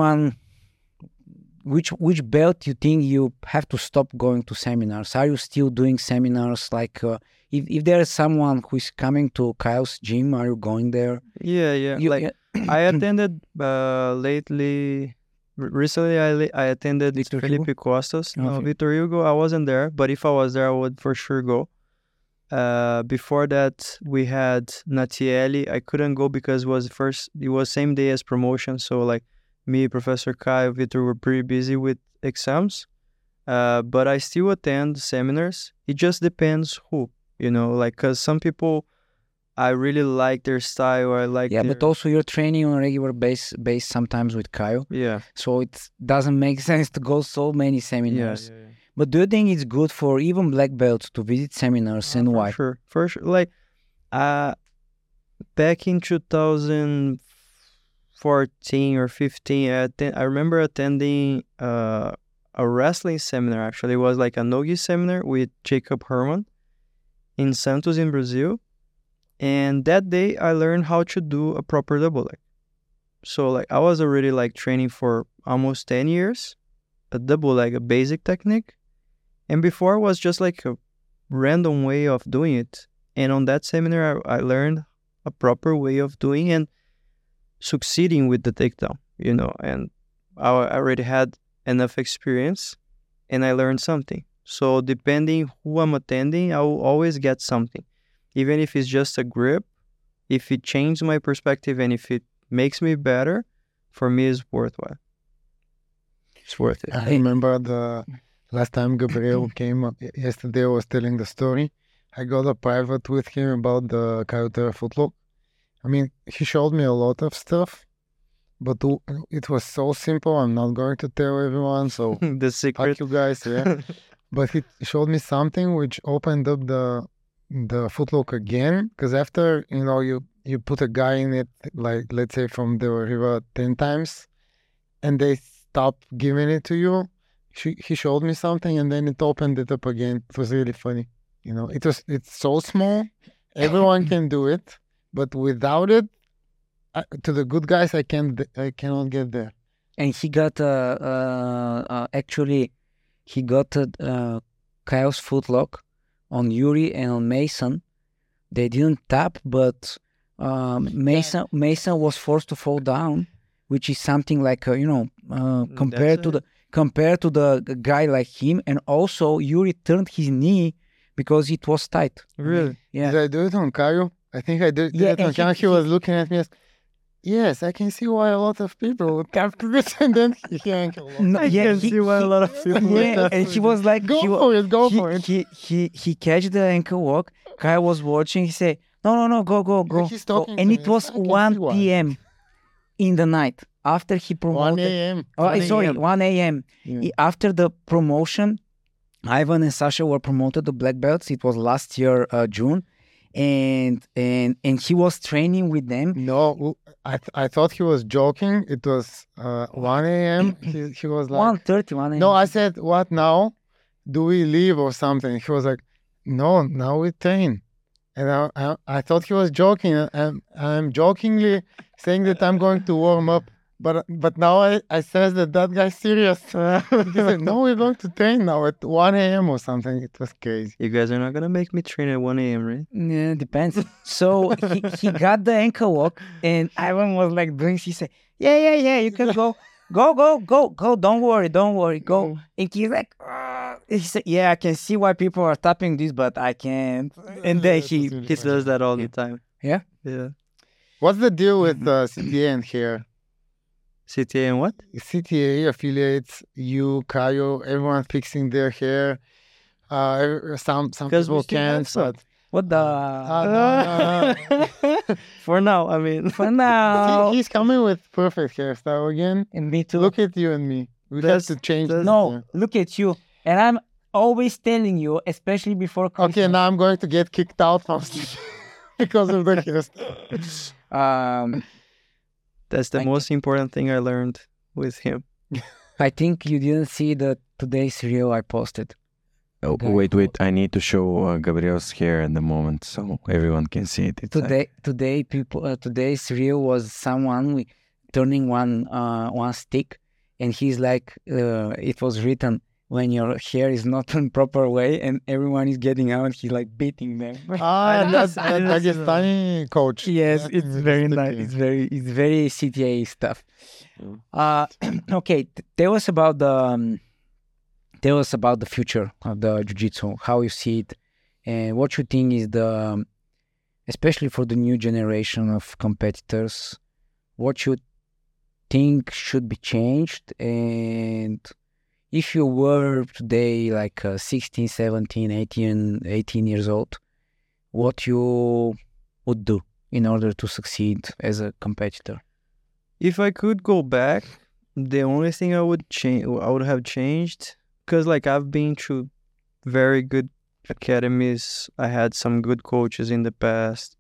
belt you think you have to stop going to seminars? Are you still doing seminars? Like if there is someone who is coming to Kyle's gym, are you going there? Yeah. I attended recently. I attended Victor Felipe Costa's. Vitor Hugo. I wasn't there, but if I was there, I would for sure go. Before that, we had Natielli. I couldn't go because it was same day as promotion. So like me, Professor Kyle, Vitor were pretty busy with exams. But I still attend seminars. It just depends who, you know, like, because some people, I really like their style. Or I like but also you're training on a regular base sometimes with Kyle. Yeah. So it doesn't make sense to go so many seminars. Yeah. But do you think it's good for even black belts to visit seminars and why? For sure. Like, back in 2014 or 15, I remember attending a wrestling seminar, actually. It was like a nogi seminar with Jacob Herman in Santos in Brazil. And that day, I learned how to do a proper double leg. So, like, I was already, like, training for almost 10 years, a double leg, a basic technique. And before, it was just, like, a random way of doing it. And on that seminar, I learned a proper way of doing and succeeding with the takedown, you know. And I already had enough experience, and I learned something. So, depending who I'm attending, I will always get something. Even if it's just a grip, if it changes my perspective and if it makes me better, for me it's worthwhile. It's worth it. I remember the last time Gabriel came up, yesterday I was telling the story. I got a private with him about the Caio Terra footlock. I mean, he showed me a lot of stuff, but it was so simple. I'm not going to tell everyone, so the secret. Fuck you guys, yeah. But he showed me something which opened up the footlock again, because after, you know, you put a guy in it, like, let's say from the river 10 times, and they stop giving it to you, he showed me something, and then it opened it up again. It was really funny. You know, it's so small, everyone can do it, but without it, to the good guys, I cannot get there. And he got, Kyle's footlock on Yuri and on Mason. They didn't tap, but Mason was forced to fall down, which is something like compared to the guy like him. And also Yuri turned his knee because it was tight. Really? Yeah. Did I do it on Caio? I think I did it on Caio. He was looking at me as, yes, I can see why a lot of people would tap to this, and then he angled. No, I can see why a lot of people would tap. And he was like, go for it. He catched the ankle walk. Kyle was watching. He said, no, go. Yeah, and it was 1 p.m. in the night after he promoted. 1 a.m. Oh, sorry, 1 a.m. Yeah. After the promotion, Ivan and Sasha were promoted to black belts. It was last year, June. And he was training with them. No, I thought he was joking. It was 1 a.m. He was like 1:31 a.m. No, I said, what now? Do we leave or something? He was like, no, now we train. And I thought he was joking. I'm jokingly saying that I'm going to warm up. But now I sense that guy's serious. He said, no, we're going to train now at 1 a.m. or something. It was crazy. You guys are not going to make me train at 1 a.m., right? Yeah, depends. So he got the ankle walk, and Ivan was like doing, he said, yeah, you can go. Go, don't worry, go. And he's like, he said, yeah, I can see why people are tapping this, but I can't. And then he does that all the time. Yeah? Yeah. What's the deal with CTN here? CTA and what? CTA affiliates, you, Caio, everyone fixing their hair. Some people can't. But what the? No. For now. He's coming with perfect hairstyle again. And me too. Look at you and me. We have to change this. No, look at you. And I'm always telling you, especially before Christmas. Okay, now I'm going to get kicked out from because of the hairstyle. That's the most important thing I learned with him. I think you didn't see the today's reel I posted. Oh, okay. Wait. I need to show Gabriel's hair at the moment so everyone can see it. Today's reel was someone turning one stick, and he's like, it was written, when your hair is not in proper way and everyone is getting out, he's like beating them. That's Pakistani coach. Yes, it's very nice. It's very CTA stuff. Okay, tell us about the future of the jiu-jitsu, how you see it And what you think is the, especially for the new generation of competitors, what you think should be changed? And if you were today like 16, 17, 18 years old, what you would do in order to succeed as a competitor? If I could go back, the only thing I would have changed, because like I've been through very good academies, I had some good coaches in the past,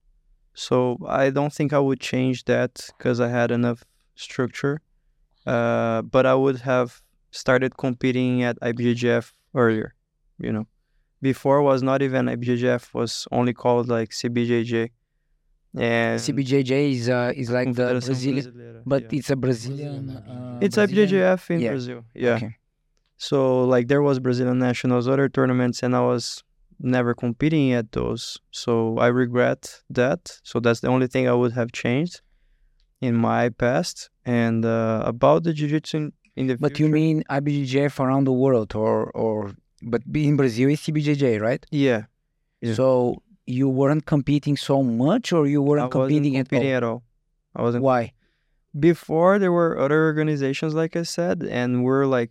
so I don't think I would change that because I had enough structure. But I would have started competing at IBBJF earlier, you know. Before was not even IBBJF, was only called like CBJJ. And CBJJ is like the Brazilian, but yeah. It's a Brazilian. It's IBBJF in Brazil, yeah. Okay. So like there was Brazilian nationals, other tournaments, and I was never competing at those. So I regret that. So that's the only thing I would have changed in my past. And about the jiu-jitsu in the future. But you mean IBBJF around the world, or but in Brazil is CBJJ, right? Yeah. So you weren't competing so much, or you weren't competing at all? I wasn't. Why? Before there were other organizations, like I said, and we're like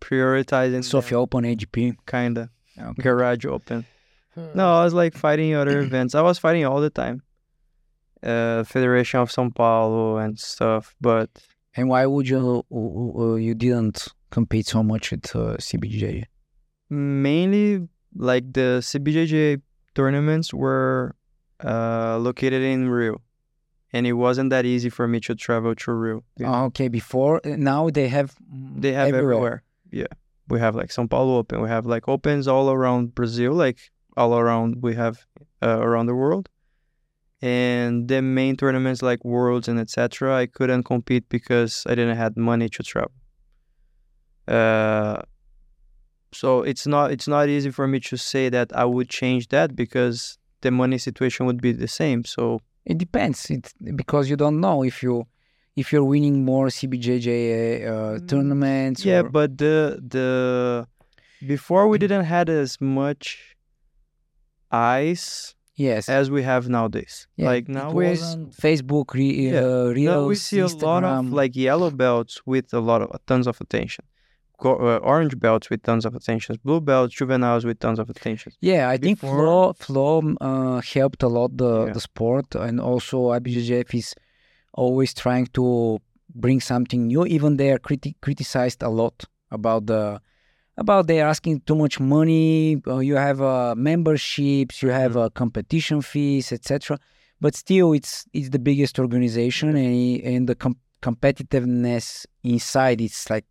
prioritizing Sofia Open, AGP, kinda, okay. Garage Open. No, I was like fighting other events. I was fighting all the time, Federation of São Paulo and stuff. But and why would you didn't compete so much at CBJJ? Mainly, like the CBJJ tournaments were located in Rio. And it wasn't that easy for me to travel to Rio. Yeah. Okay, before, now they have everywhere. Yeah, we have like São Paulo Open. We have like Opens all around Brazil, like all around. We have around the world, and the main tournaments like Worlds and etc. I couldn't compete because I didn't have money to travel. So it's not easy for me to say that I would change that because the money situation would be the same. So. It depends, because you don't know if you're winning more CBJJ tournaments. Yeah, or... but the before we didn't have as much eyes as we have nowadays. Yeah. Like now we Facebook, Reels, now we see Instagram. A lot of like yellow belts with a lot of tons of attention. Orange belts with tons of attention, blue belts, juveniles with tons of attention. Yeah, I think Flow helped a lot the sport, and also IBJJF is always trying to bring something new. Even they are criticized a lot about they are asking too much money. You have memberships, you have competition fees, etc. But still, it's the biggest organization, and the competitiveness inside it's like.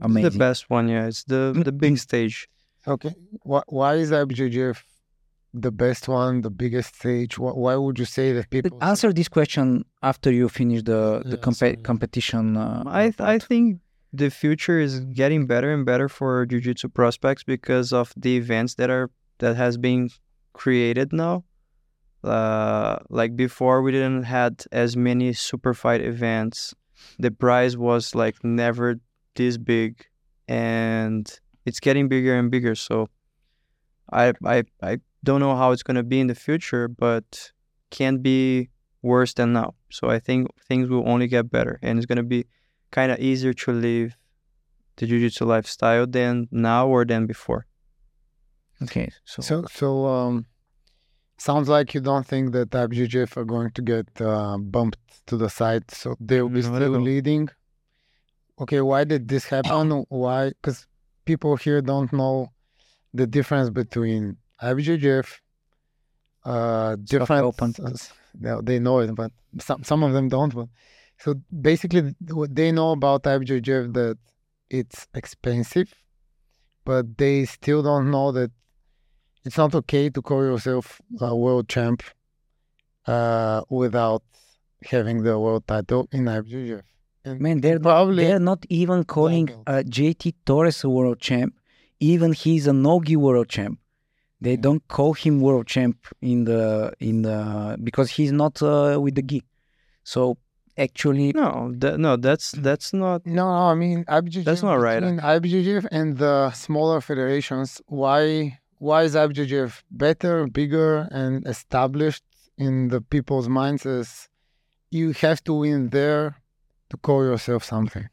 Amazing. It's the best one, yeah. It's the big stage. Okay. Why is IBJJF the best one, the biggest stage? Why would you say that people... Answer this question after you finish the competition. I think the future is getting better and better for jiu-jitsu prospects because of the events that has been created now. Like before, we didn't had as many super fight events. The prize was like never... this big, and it's getting bigger and bigger, so I don't know how it's going to be in the future, but can't be worse than now. So I think things will only get better, and it's going to be kind of easier to live the jiu-jitsu lifestyle than now or than before. Okay, so sounds like you don't think that IBJJF are going to get bumped to the side, so they'll be still leading. Okay, why did this happen? Why? Because people here don't know the difference between IBJJF, different open. They know it, but some of them don't. But so basically, what they know about IBJJF that it's expensive, but they still don't know that it's not okay to call yourself a world champ without having the world title in IBJJF. Man, they're not even calling JT Torres a world champ. Even he's a Nogi world champ. They don't call him world champ in the because he's not with the gi. So actually, that's not. No, I mean IBJJF. That's not right. IBJJF and the smaller federations. Why why is IBJJF better, bigger, and established in the people's minds as you have to win there to call yourself something?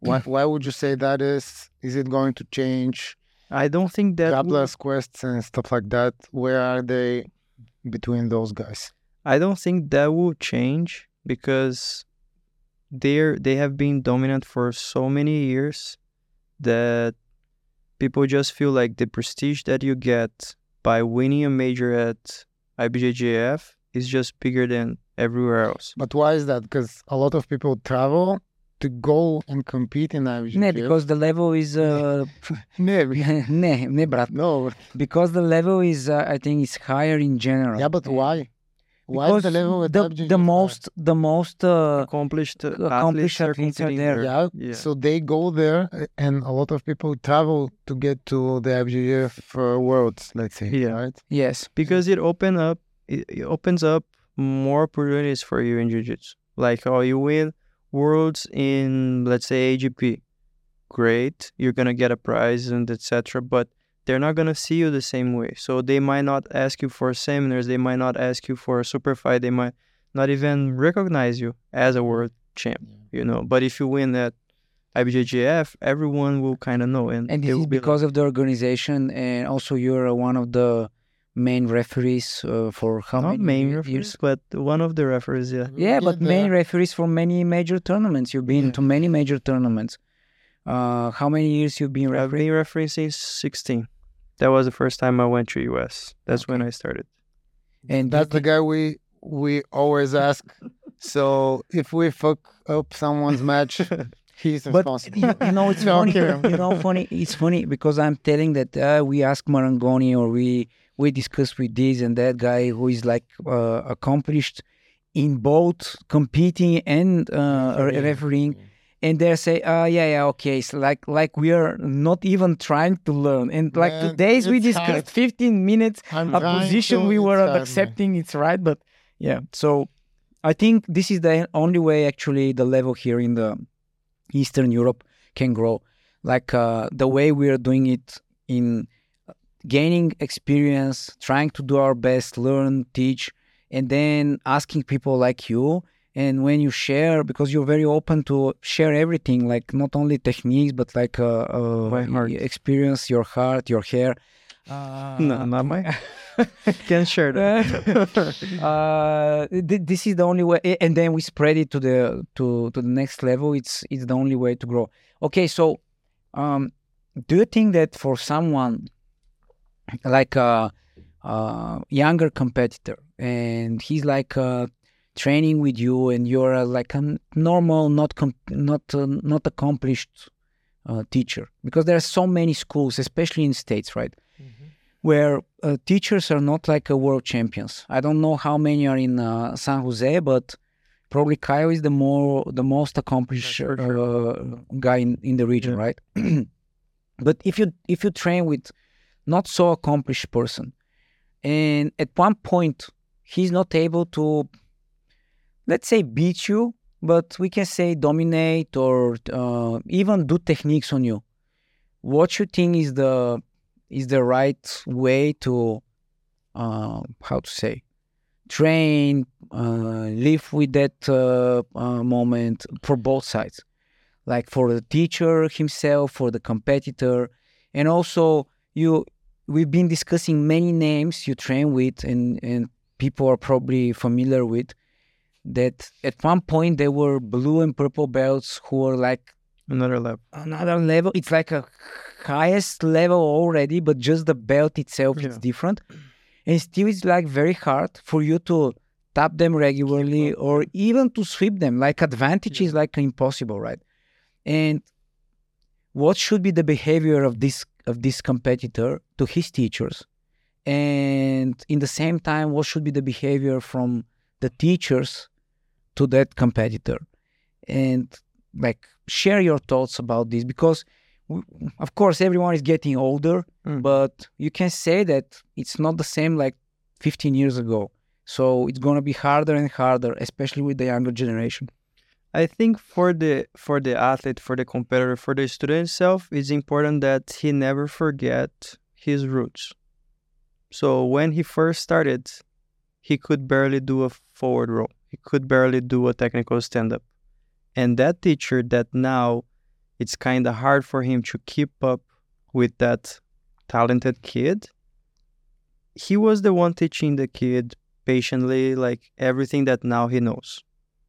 Why would you say that is? Is it going to change? I don't think that... Grappler's quests and stuff like that, where are they between those guys? I don't think that will change because they have been dominant for so many years that people just feel like the prestige that you get by winning a major at IBJJF is just bigger than everywhere else. But why is that? Because a lot of people travel to go and compete in IBJJF. No, because the level is... No, because the level is, I think, is higher in general. Yeah, but why? Why is the level at IBJJF? The most accomplished athletes are there. Yeah. So they go there, and a lot of people travel to get to the IBJJF Worlds, let's say, right? Yes, because it opens up more opportunities for you in jiu-jitsu. Like, you win Worlds in, let's say, AGP. Great, you're going to get a prize and etc. But they're not going to see you the same way. So they might not ask you for seminars. They might not ask you for a super fight. They might not even recognize you as a world champ, you know. But if you win at IBJJF, everyone will kind of know. And this is because of the organization, and also you're one of the main referees for how many years? Not main referees, but one of the referees, yeah. Yeah, but main referees for many major tournaments. You've been to many major tournaments. How many years you've been refereeing? I've been refereeing since 16. That was the first time I went to US. That's when I started. And that's the guy we always ask. So if we fuck up someone's match, he's responsible. You know, it's funny. You know, It's funny because I'm telling that we ask Marangoni or we discuss with this and that guy who is like accomplished in both competing and refereeing. Yeah. And they say, okay. It's like we are not even trying to learn. And like today's we discussed hard. 15 minutes, a position we were accepting, it's right. But yeah, so I think this is the only way actually the level here in the Eastern Europe can grow. Like the way we are doing it in gaining experience, trying to do our best, learn, teach, and then asking people like you. And when you share, because you're very open to share everything, like not only techniques, but like experience, your heart, your hair. No, not mine. Can't share that. This is the only way. And then we spread it to the next level. It's the only way to grow. Okay, so do you think that for someone like a younger competitor, and he's like... training with you, and you're like a normal, not accomplished teacher, because there are so many schools, especially in States, right, where teachers are not like world champions. I don't know how many are in San Jose, but probably Kyle is the most accomplished guy in the region, right? But if you train with not so accomplished person, and at one point he's not able to, let's say, beat you, but we can say dominate or even do techniques on you. What you think is the right way to, train, live with that moment for both sides? Like for the teacher himself, for the competitor. And also, we've been discussing many names you train with and people are probably familiar with. That at one point there were blue and purple belts who were like another level. It's like a highest level already, but just the belt itself is different. And still it's like very hard for you to tap them regularly or even to sweep them. Like advantage is like impossible, right? And what should be the behavior of this competitor to his teachers? And in the same time, what should be the behavior from the teachers to that competitor? And like share your thoughts about this, because of course everyone is getting older, but you can say that it's not the same like 15 years ago. So it's going to be harder and harder, especially with the younger generation. I think for the athlete, for the competitor, for the student itself, it's important that he never forget his roots. So when he first started, he could barely do a forward roll. He could barely do a technical stand-up. And that teacher that now it's kind of hard for him to keep up with that talented kid, he was the one teaching the kid patiently, like everything that now he knows.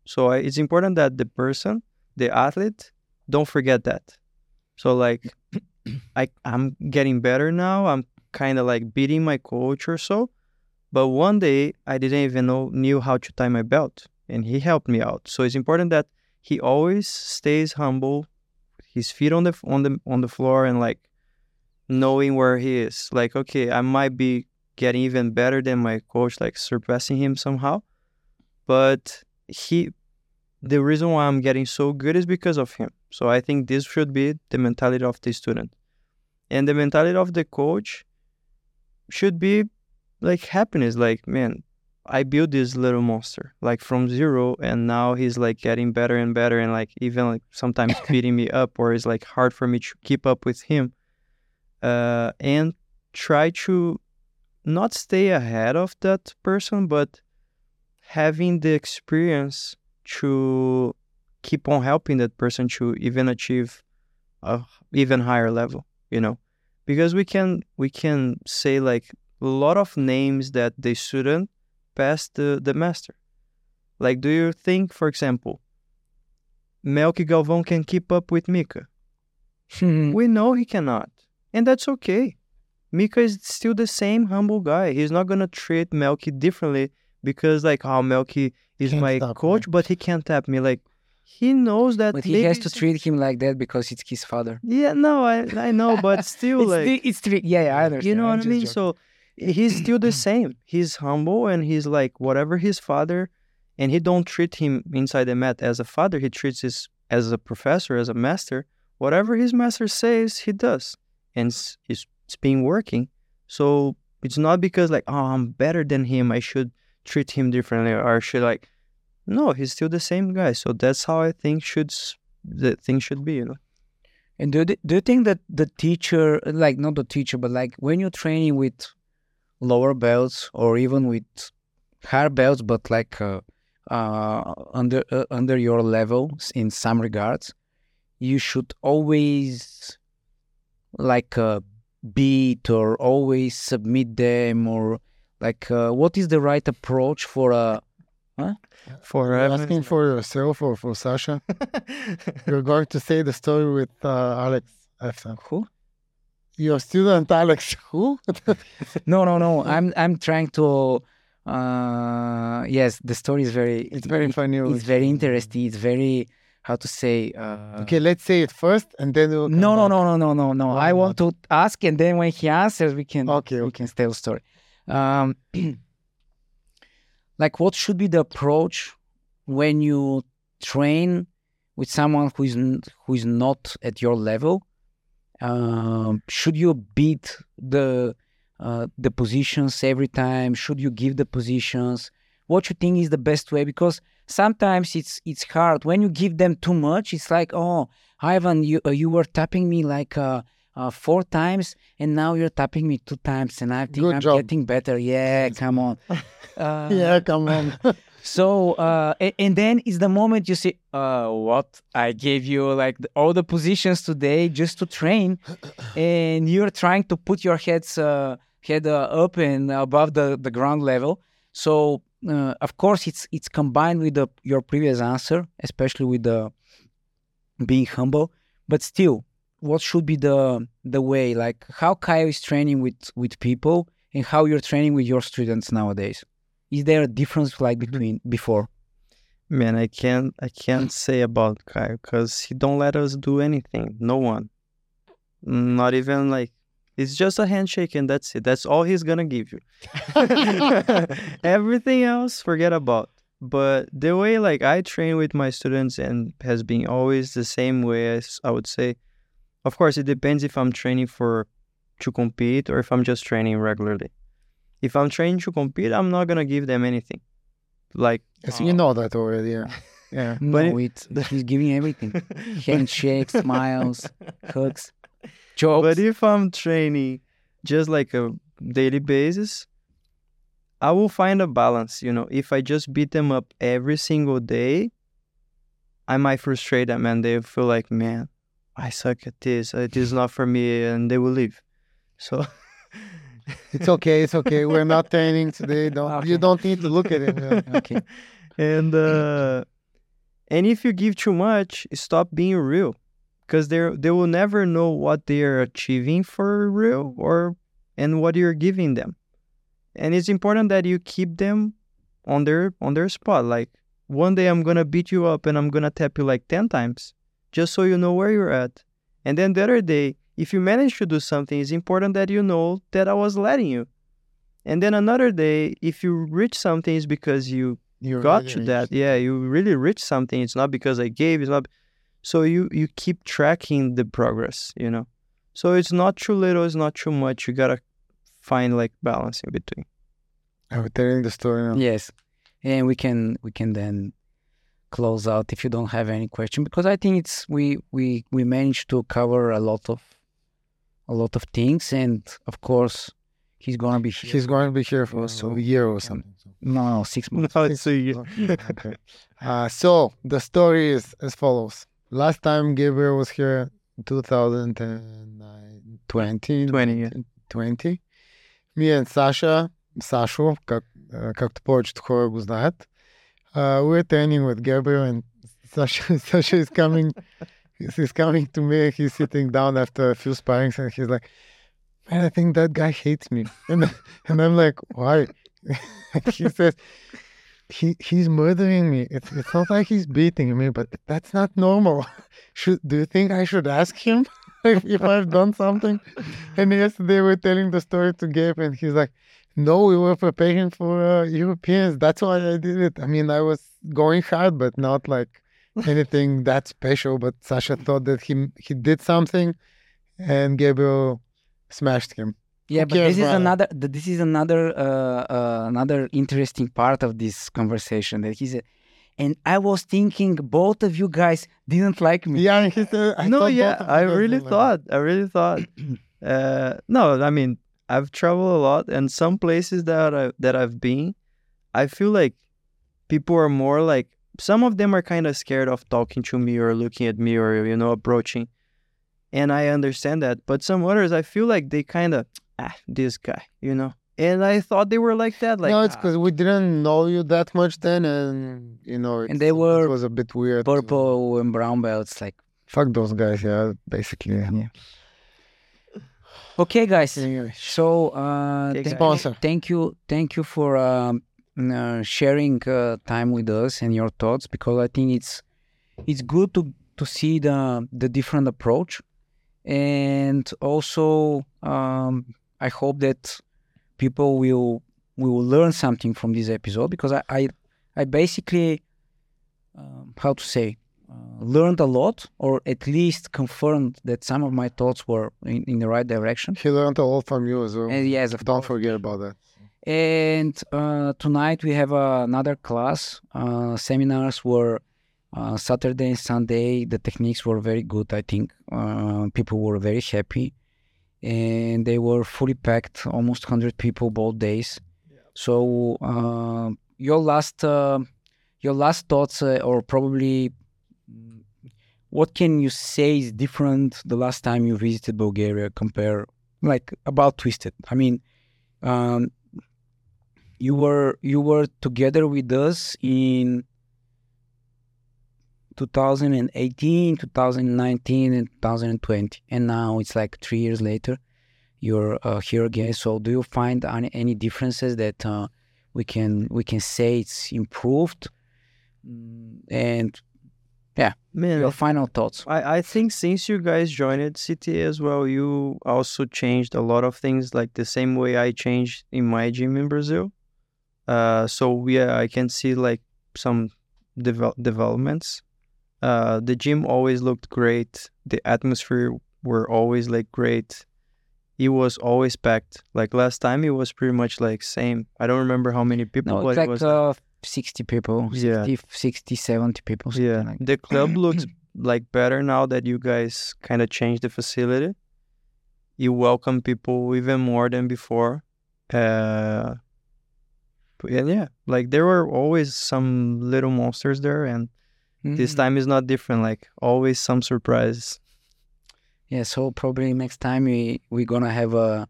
So it's important that the person, the athlete, don't forget that. So like, I'm getting better now. I'm kind of like beating my coach or so. But one day I didn't even knew how to tie my belt, and he helped me out. So it's important that he always stays humble, his feet on the floor, and like knowing where he is. Like, okay, I might be getting even better than my coach, like surpassing him somehow. But the reason why I'm getting so good is because of him. So I think this should be the mentality of the student. And the mentality of the coach should be like happiness. Like, man, I built this little monster, like from zero, and now he's like getting better and better, and like even like sometimes beating me up, or it's like hard for me to keep up with him. And try to not stay ahead of that person, but having the experience to keep on helping that person to even achieve a even higher level, you know, because we can say like a lot of names that the student passed the master. Like, do you think, for example, Melky Galvão can keep up with Mika? We know he cannot, and that's okay. Mika is still the same humble guy. He's not gonna treat Melky differently because like, oh, Melky is my coach, but he can't tap me. Like, he knows that. But he has to treat him like that because it's his father. Yeah, no, I know, but still it's like it's tricky. Yeah, I understand. You know what I mean? So he's still the same. He's humble, and he's like whatever his father, and he don't treat him inside the mat as a father. He treats his as a professor, as a master. Whatever his master says, he does, and it's been working. So it's not because like, oh, I'm better than him, I should treat him differently, or should like. No, he's still the same guy. So that's how I think the thing should be, you know. And do you think that the teacher, like not the teacher, but like when you're training with lower belts or even with higher belts, but like under your level in some regards, you should always like beat or always submit them, or like what is the right approach for a huh? For asking for yourself or for Sasha, you're going to say the story with Alex. Who? Your student Alex. Who? No. I'm trying to. Yes, the story is very. It's very funny. It's very interesting. It's very how to say. Okay, let's say it first, and then. We'll no. I want to ask, and then when he answers, we can. Okay. We can tell the story. Like, what should be the approach when you train with someone who is not at your level? Should you beat the positions every time? Should you give the positions? What you think is the best way? Because sometimes it's hard when you give them too much. It's like, oh, Ivan, you were tapping me like 4 times, and now you're tapping me 2 times, and I think getting better. Yeah, come on. So, and then is the moment you say, what? I gave you like all the positions today just to train, and you're trying to put your head up and above the ground level. So, of course, it's combined with your previous answer, especially with the being humble, but still. What should be the way, like how Kyle is training with people and how you're training with your students nowadays? Is there a difference like between before? Man, I can't say about Kyle because he don't let us do anything. No one, not even like it's just a handshake and that's it. That's all he's gonna give you. Everything else, forget about. But the way like I train with my students and has been always the same way. I would say. Of course, it depends if I'm training to compete or if I'm just training regularly. If I'm training to compete, I'm not going to give them anything. Like, yes, you know that already, yeah. Yeah. No, he's giving everything. Handshakes, smiles, hugs, jokes. But if I'm training just like a daily basis, I will find a balance, you know. If I just beat them up every single day, I might frustrate them and they feel like, man, I suck at this. It is not for me, and they will leave. So it's okay. It's okay. We're not training today. You don't need to look at it. Okay. And if you give too much, stop being real, because they will never know what they are achieving for real and what you're giving them. And it's important that you keep them on their spot. Like, one day I'm going to beat you up and I'm going to tap you like 10 times just so you know where you're at. And then the other day, if you manage to do something, it's important that you know that I was letting you. And then another day, if you reach something, it's because you got really to that. Yeah, you really reached something. It's not because I gave. It's not. So you keep tracking the progress, you know. So it's not too little. It's not too much. You got to find like balance in between. I'm telling the story now. Yes, and we can then close out if you don't have any question, because I think it's we managed to cover a lot of things, and of course he's gonna be here. He's gonna be here for a year or something. No, 6 months. No, it's a year. Okay. So the story is as follows. Last time Gabriel was here, 2020. Me and Sasho, как повечето хора го знаят, we're training with Gabriel, and Sasho is coming. He's coming to me. He's sitting down after a few sparrings, and he's like, "Man, I think that guy hates me." And I'm like, "Why?" He says, "He's murdering me. It's not like he's beating me, but that's not normal. Do you think I should ask him if I've done something?" And yesterday we're telling the story to Gabe, and he's like, "No, we were preparing for Europeans. That's why I did it. I mean, I was going hard, but not like anything that special." But Sasho thought that he did something, and Gabriel smashed him. Yeah, but this is another interesting part of this conversation that he said. And I was thinking both of you guys didn't like me. Yeah, he said. I really thought. No, I mean, I've traveled a lot, and some places that I've been, I feel like people are more like, some of them are kind of scared of talking to me or looking at me or, you know, approaching. And I understand that. But some others, I feel like they kind of, this guy, you know. And I thought they were like that. Like, no, it's because we didn't know you that much then. And, you know, it was a bit weird. Purple and brown belts. Like, fuck those guys, yeah, basically. Yeah. Okay, guys. So, thank you for sharing time with us and your thoughts, because I think it's good to see the different approach. And also, I hope that people will learn something from this episode, because I basically, learned a lot, or at least confirmed that some of my thoughts were in the right direction. He learned a lot from you as well. Yes, don't forget about that. And tonight we have another class. Seminars were Saturday and Sunday. The techniques were very good, I think. People were very happy. And they were fully packed, almost 100 people both days. Yeah. So your last thoughts, or probably what can you say is different the last time you visited Bulgaria compare, like, about Twisted? I mean, you were together with us in 2018, 2019, and 2020. And now it's like 3 years later, you're here again. So do you find any differences that we can say it's improved? And yeah, man, your final thoughts. I think since you guys joined CTA as well, you also changed a lot of things, like the same way I changed in my gym in Brazil. So yeah, I can see like some developments. The gym always looked great. The atmosphere were always like great. It was always packed. Like last time, it was pretty much like same. I don't remember how many people. No, it's like 60 people. Yeah. 60, 70 people. Yeah. Like. The club looks like better now that you guys kind of changed the facility. You welcome people even more than before. And yeah, like there were always some little monsters there, and this time is not different. Like always some surprise. Yeah, so probably next time we're gonna have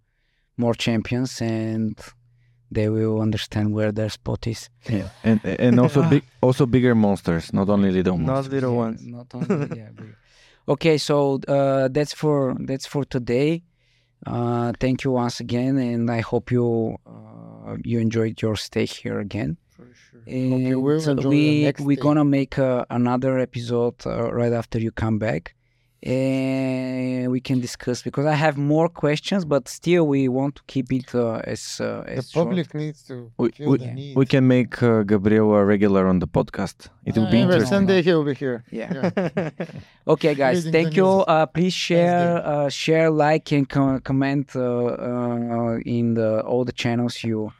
more champions, and they will understand where their spot is. Yeah, and also also bigger monsters, not only little monsters. Not little ones. Yeah, not only big. Okay, so that's for today. Thank you once again, and I hope you enjoyed your stay here again. For sure. And we're gonna make another episode right after you come back. And we can discuss, because I have more questions, but still we want to keep it as the public short. Needs to feel the need. We can make Gabriel a regular on the podcast. It will be interesting. Sunday he will be here. Yeah. Okay, guys, thank you. Please share, like, and comment in all the channels you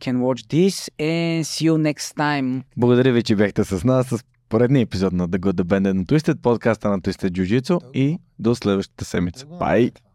can watch this. And see you next time. Благодаря ви, че бяхте с нас. Поредния епизод на The Good, The Bandit на Twisted, подкаста на Twisted Jiu-Jitsu, и до следващата седмица. Bye!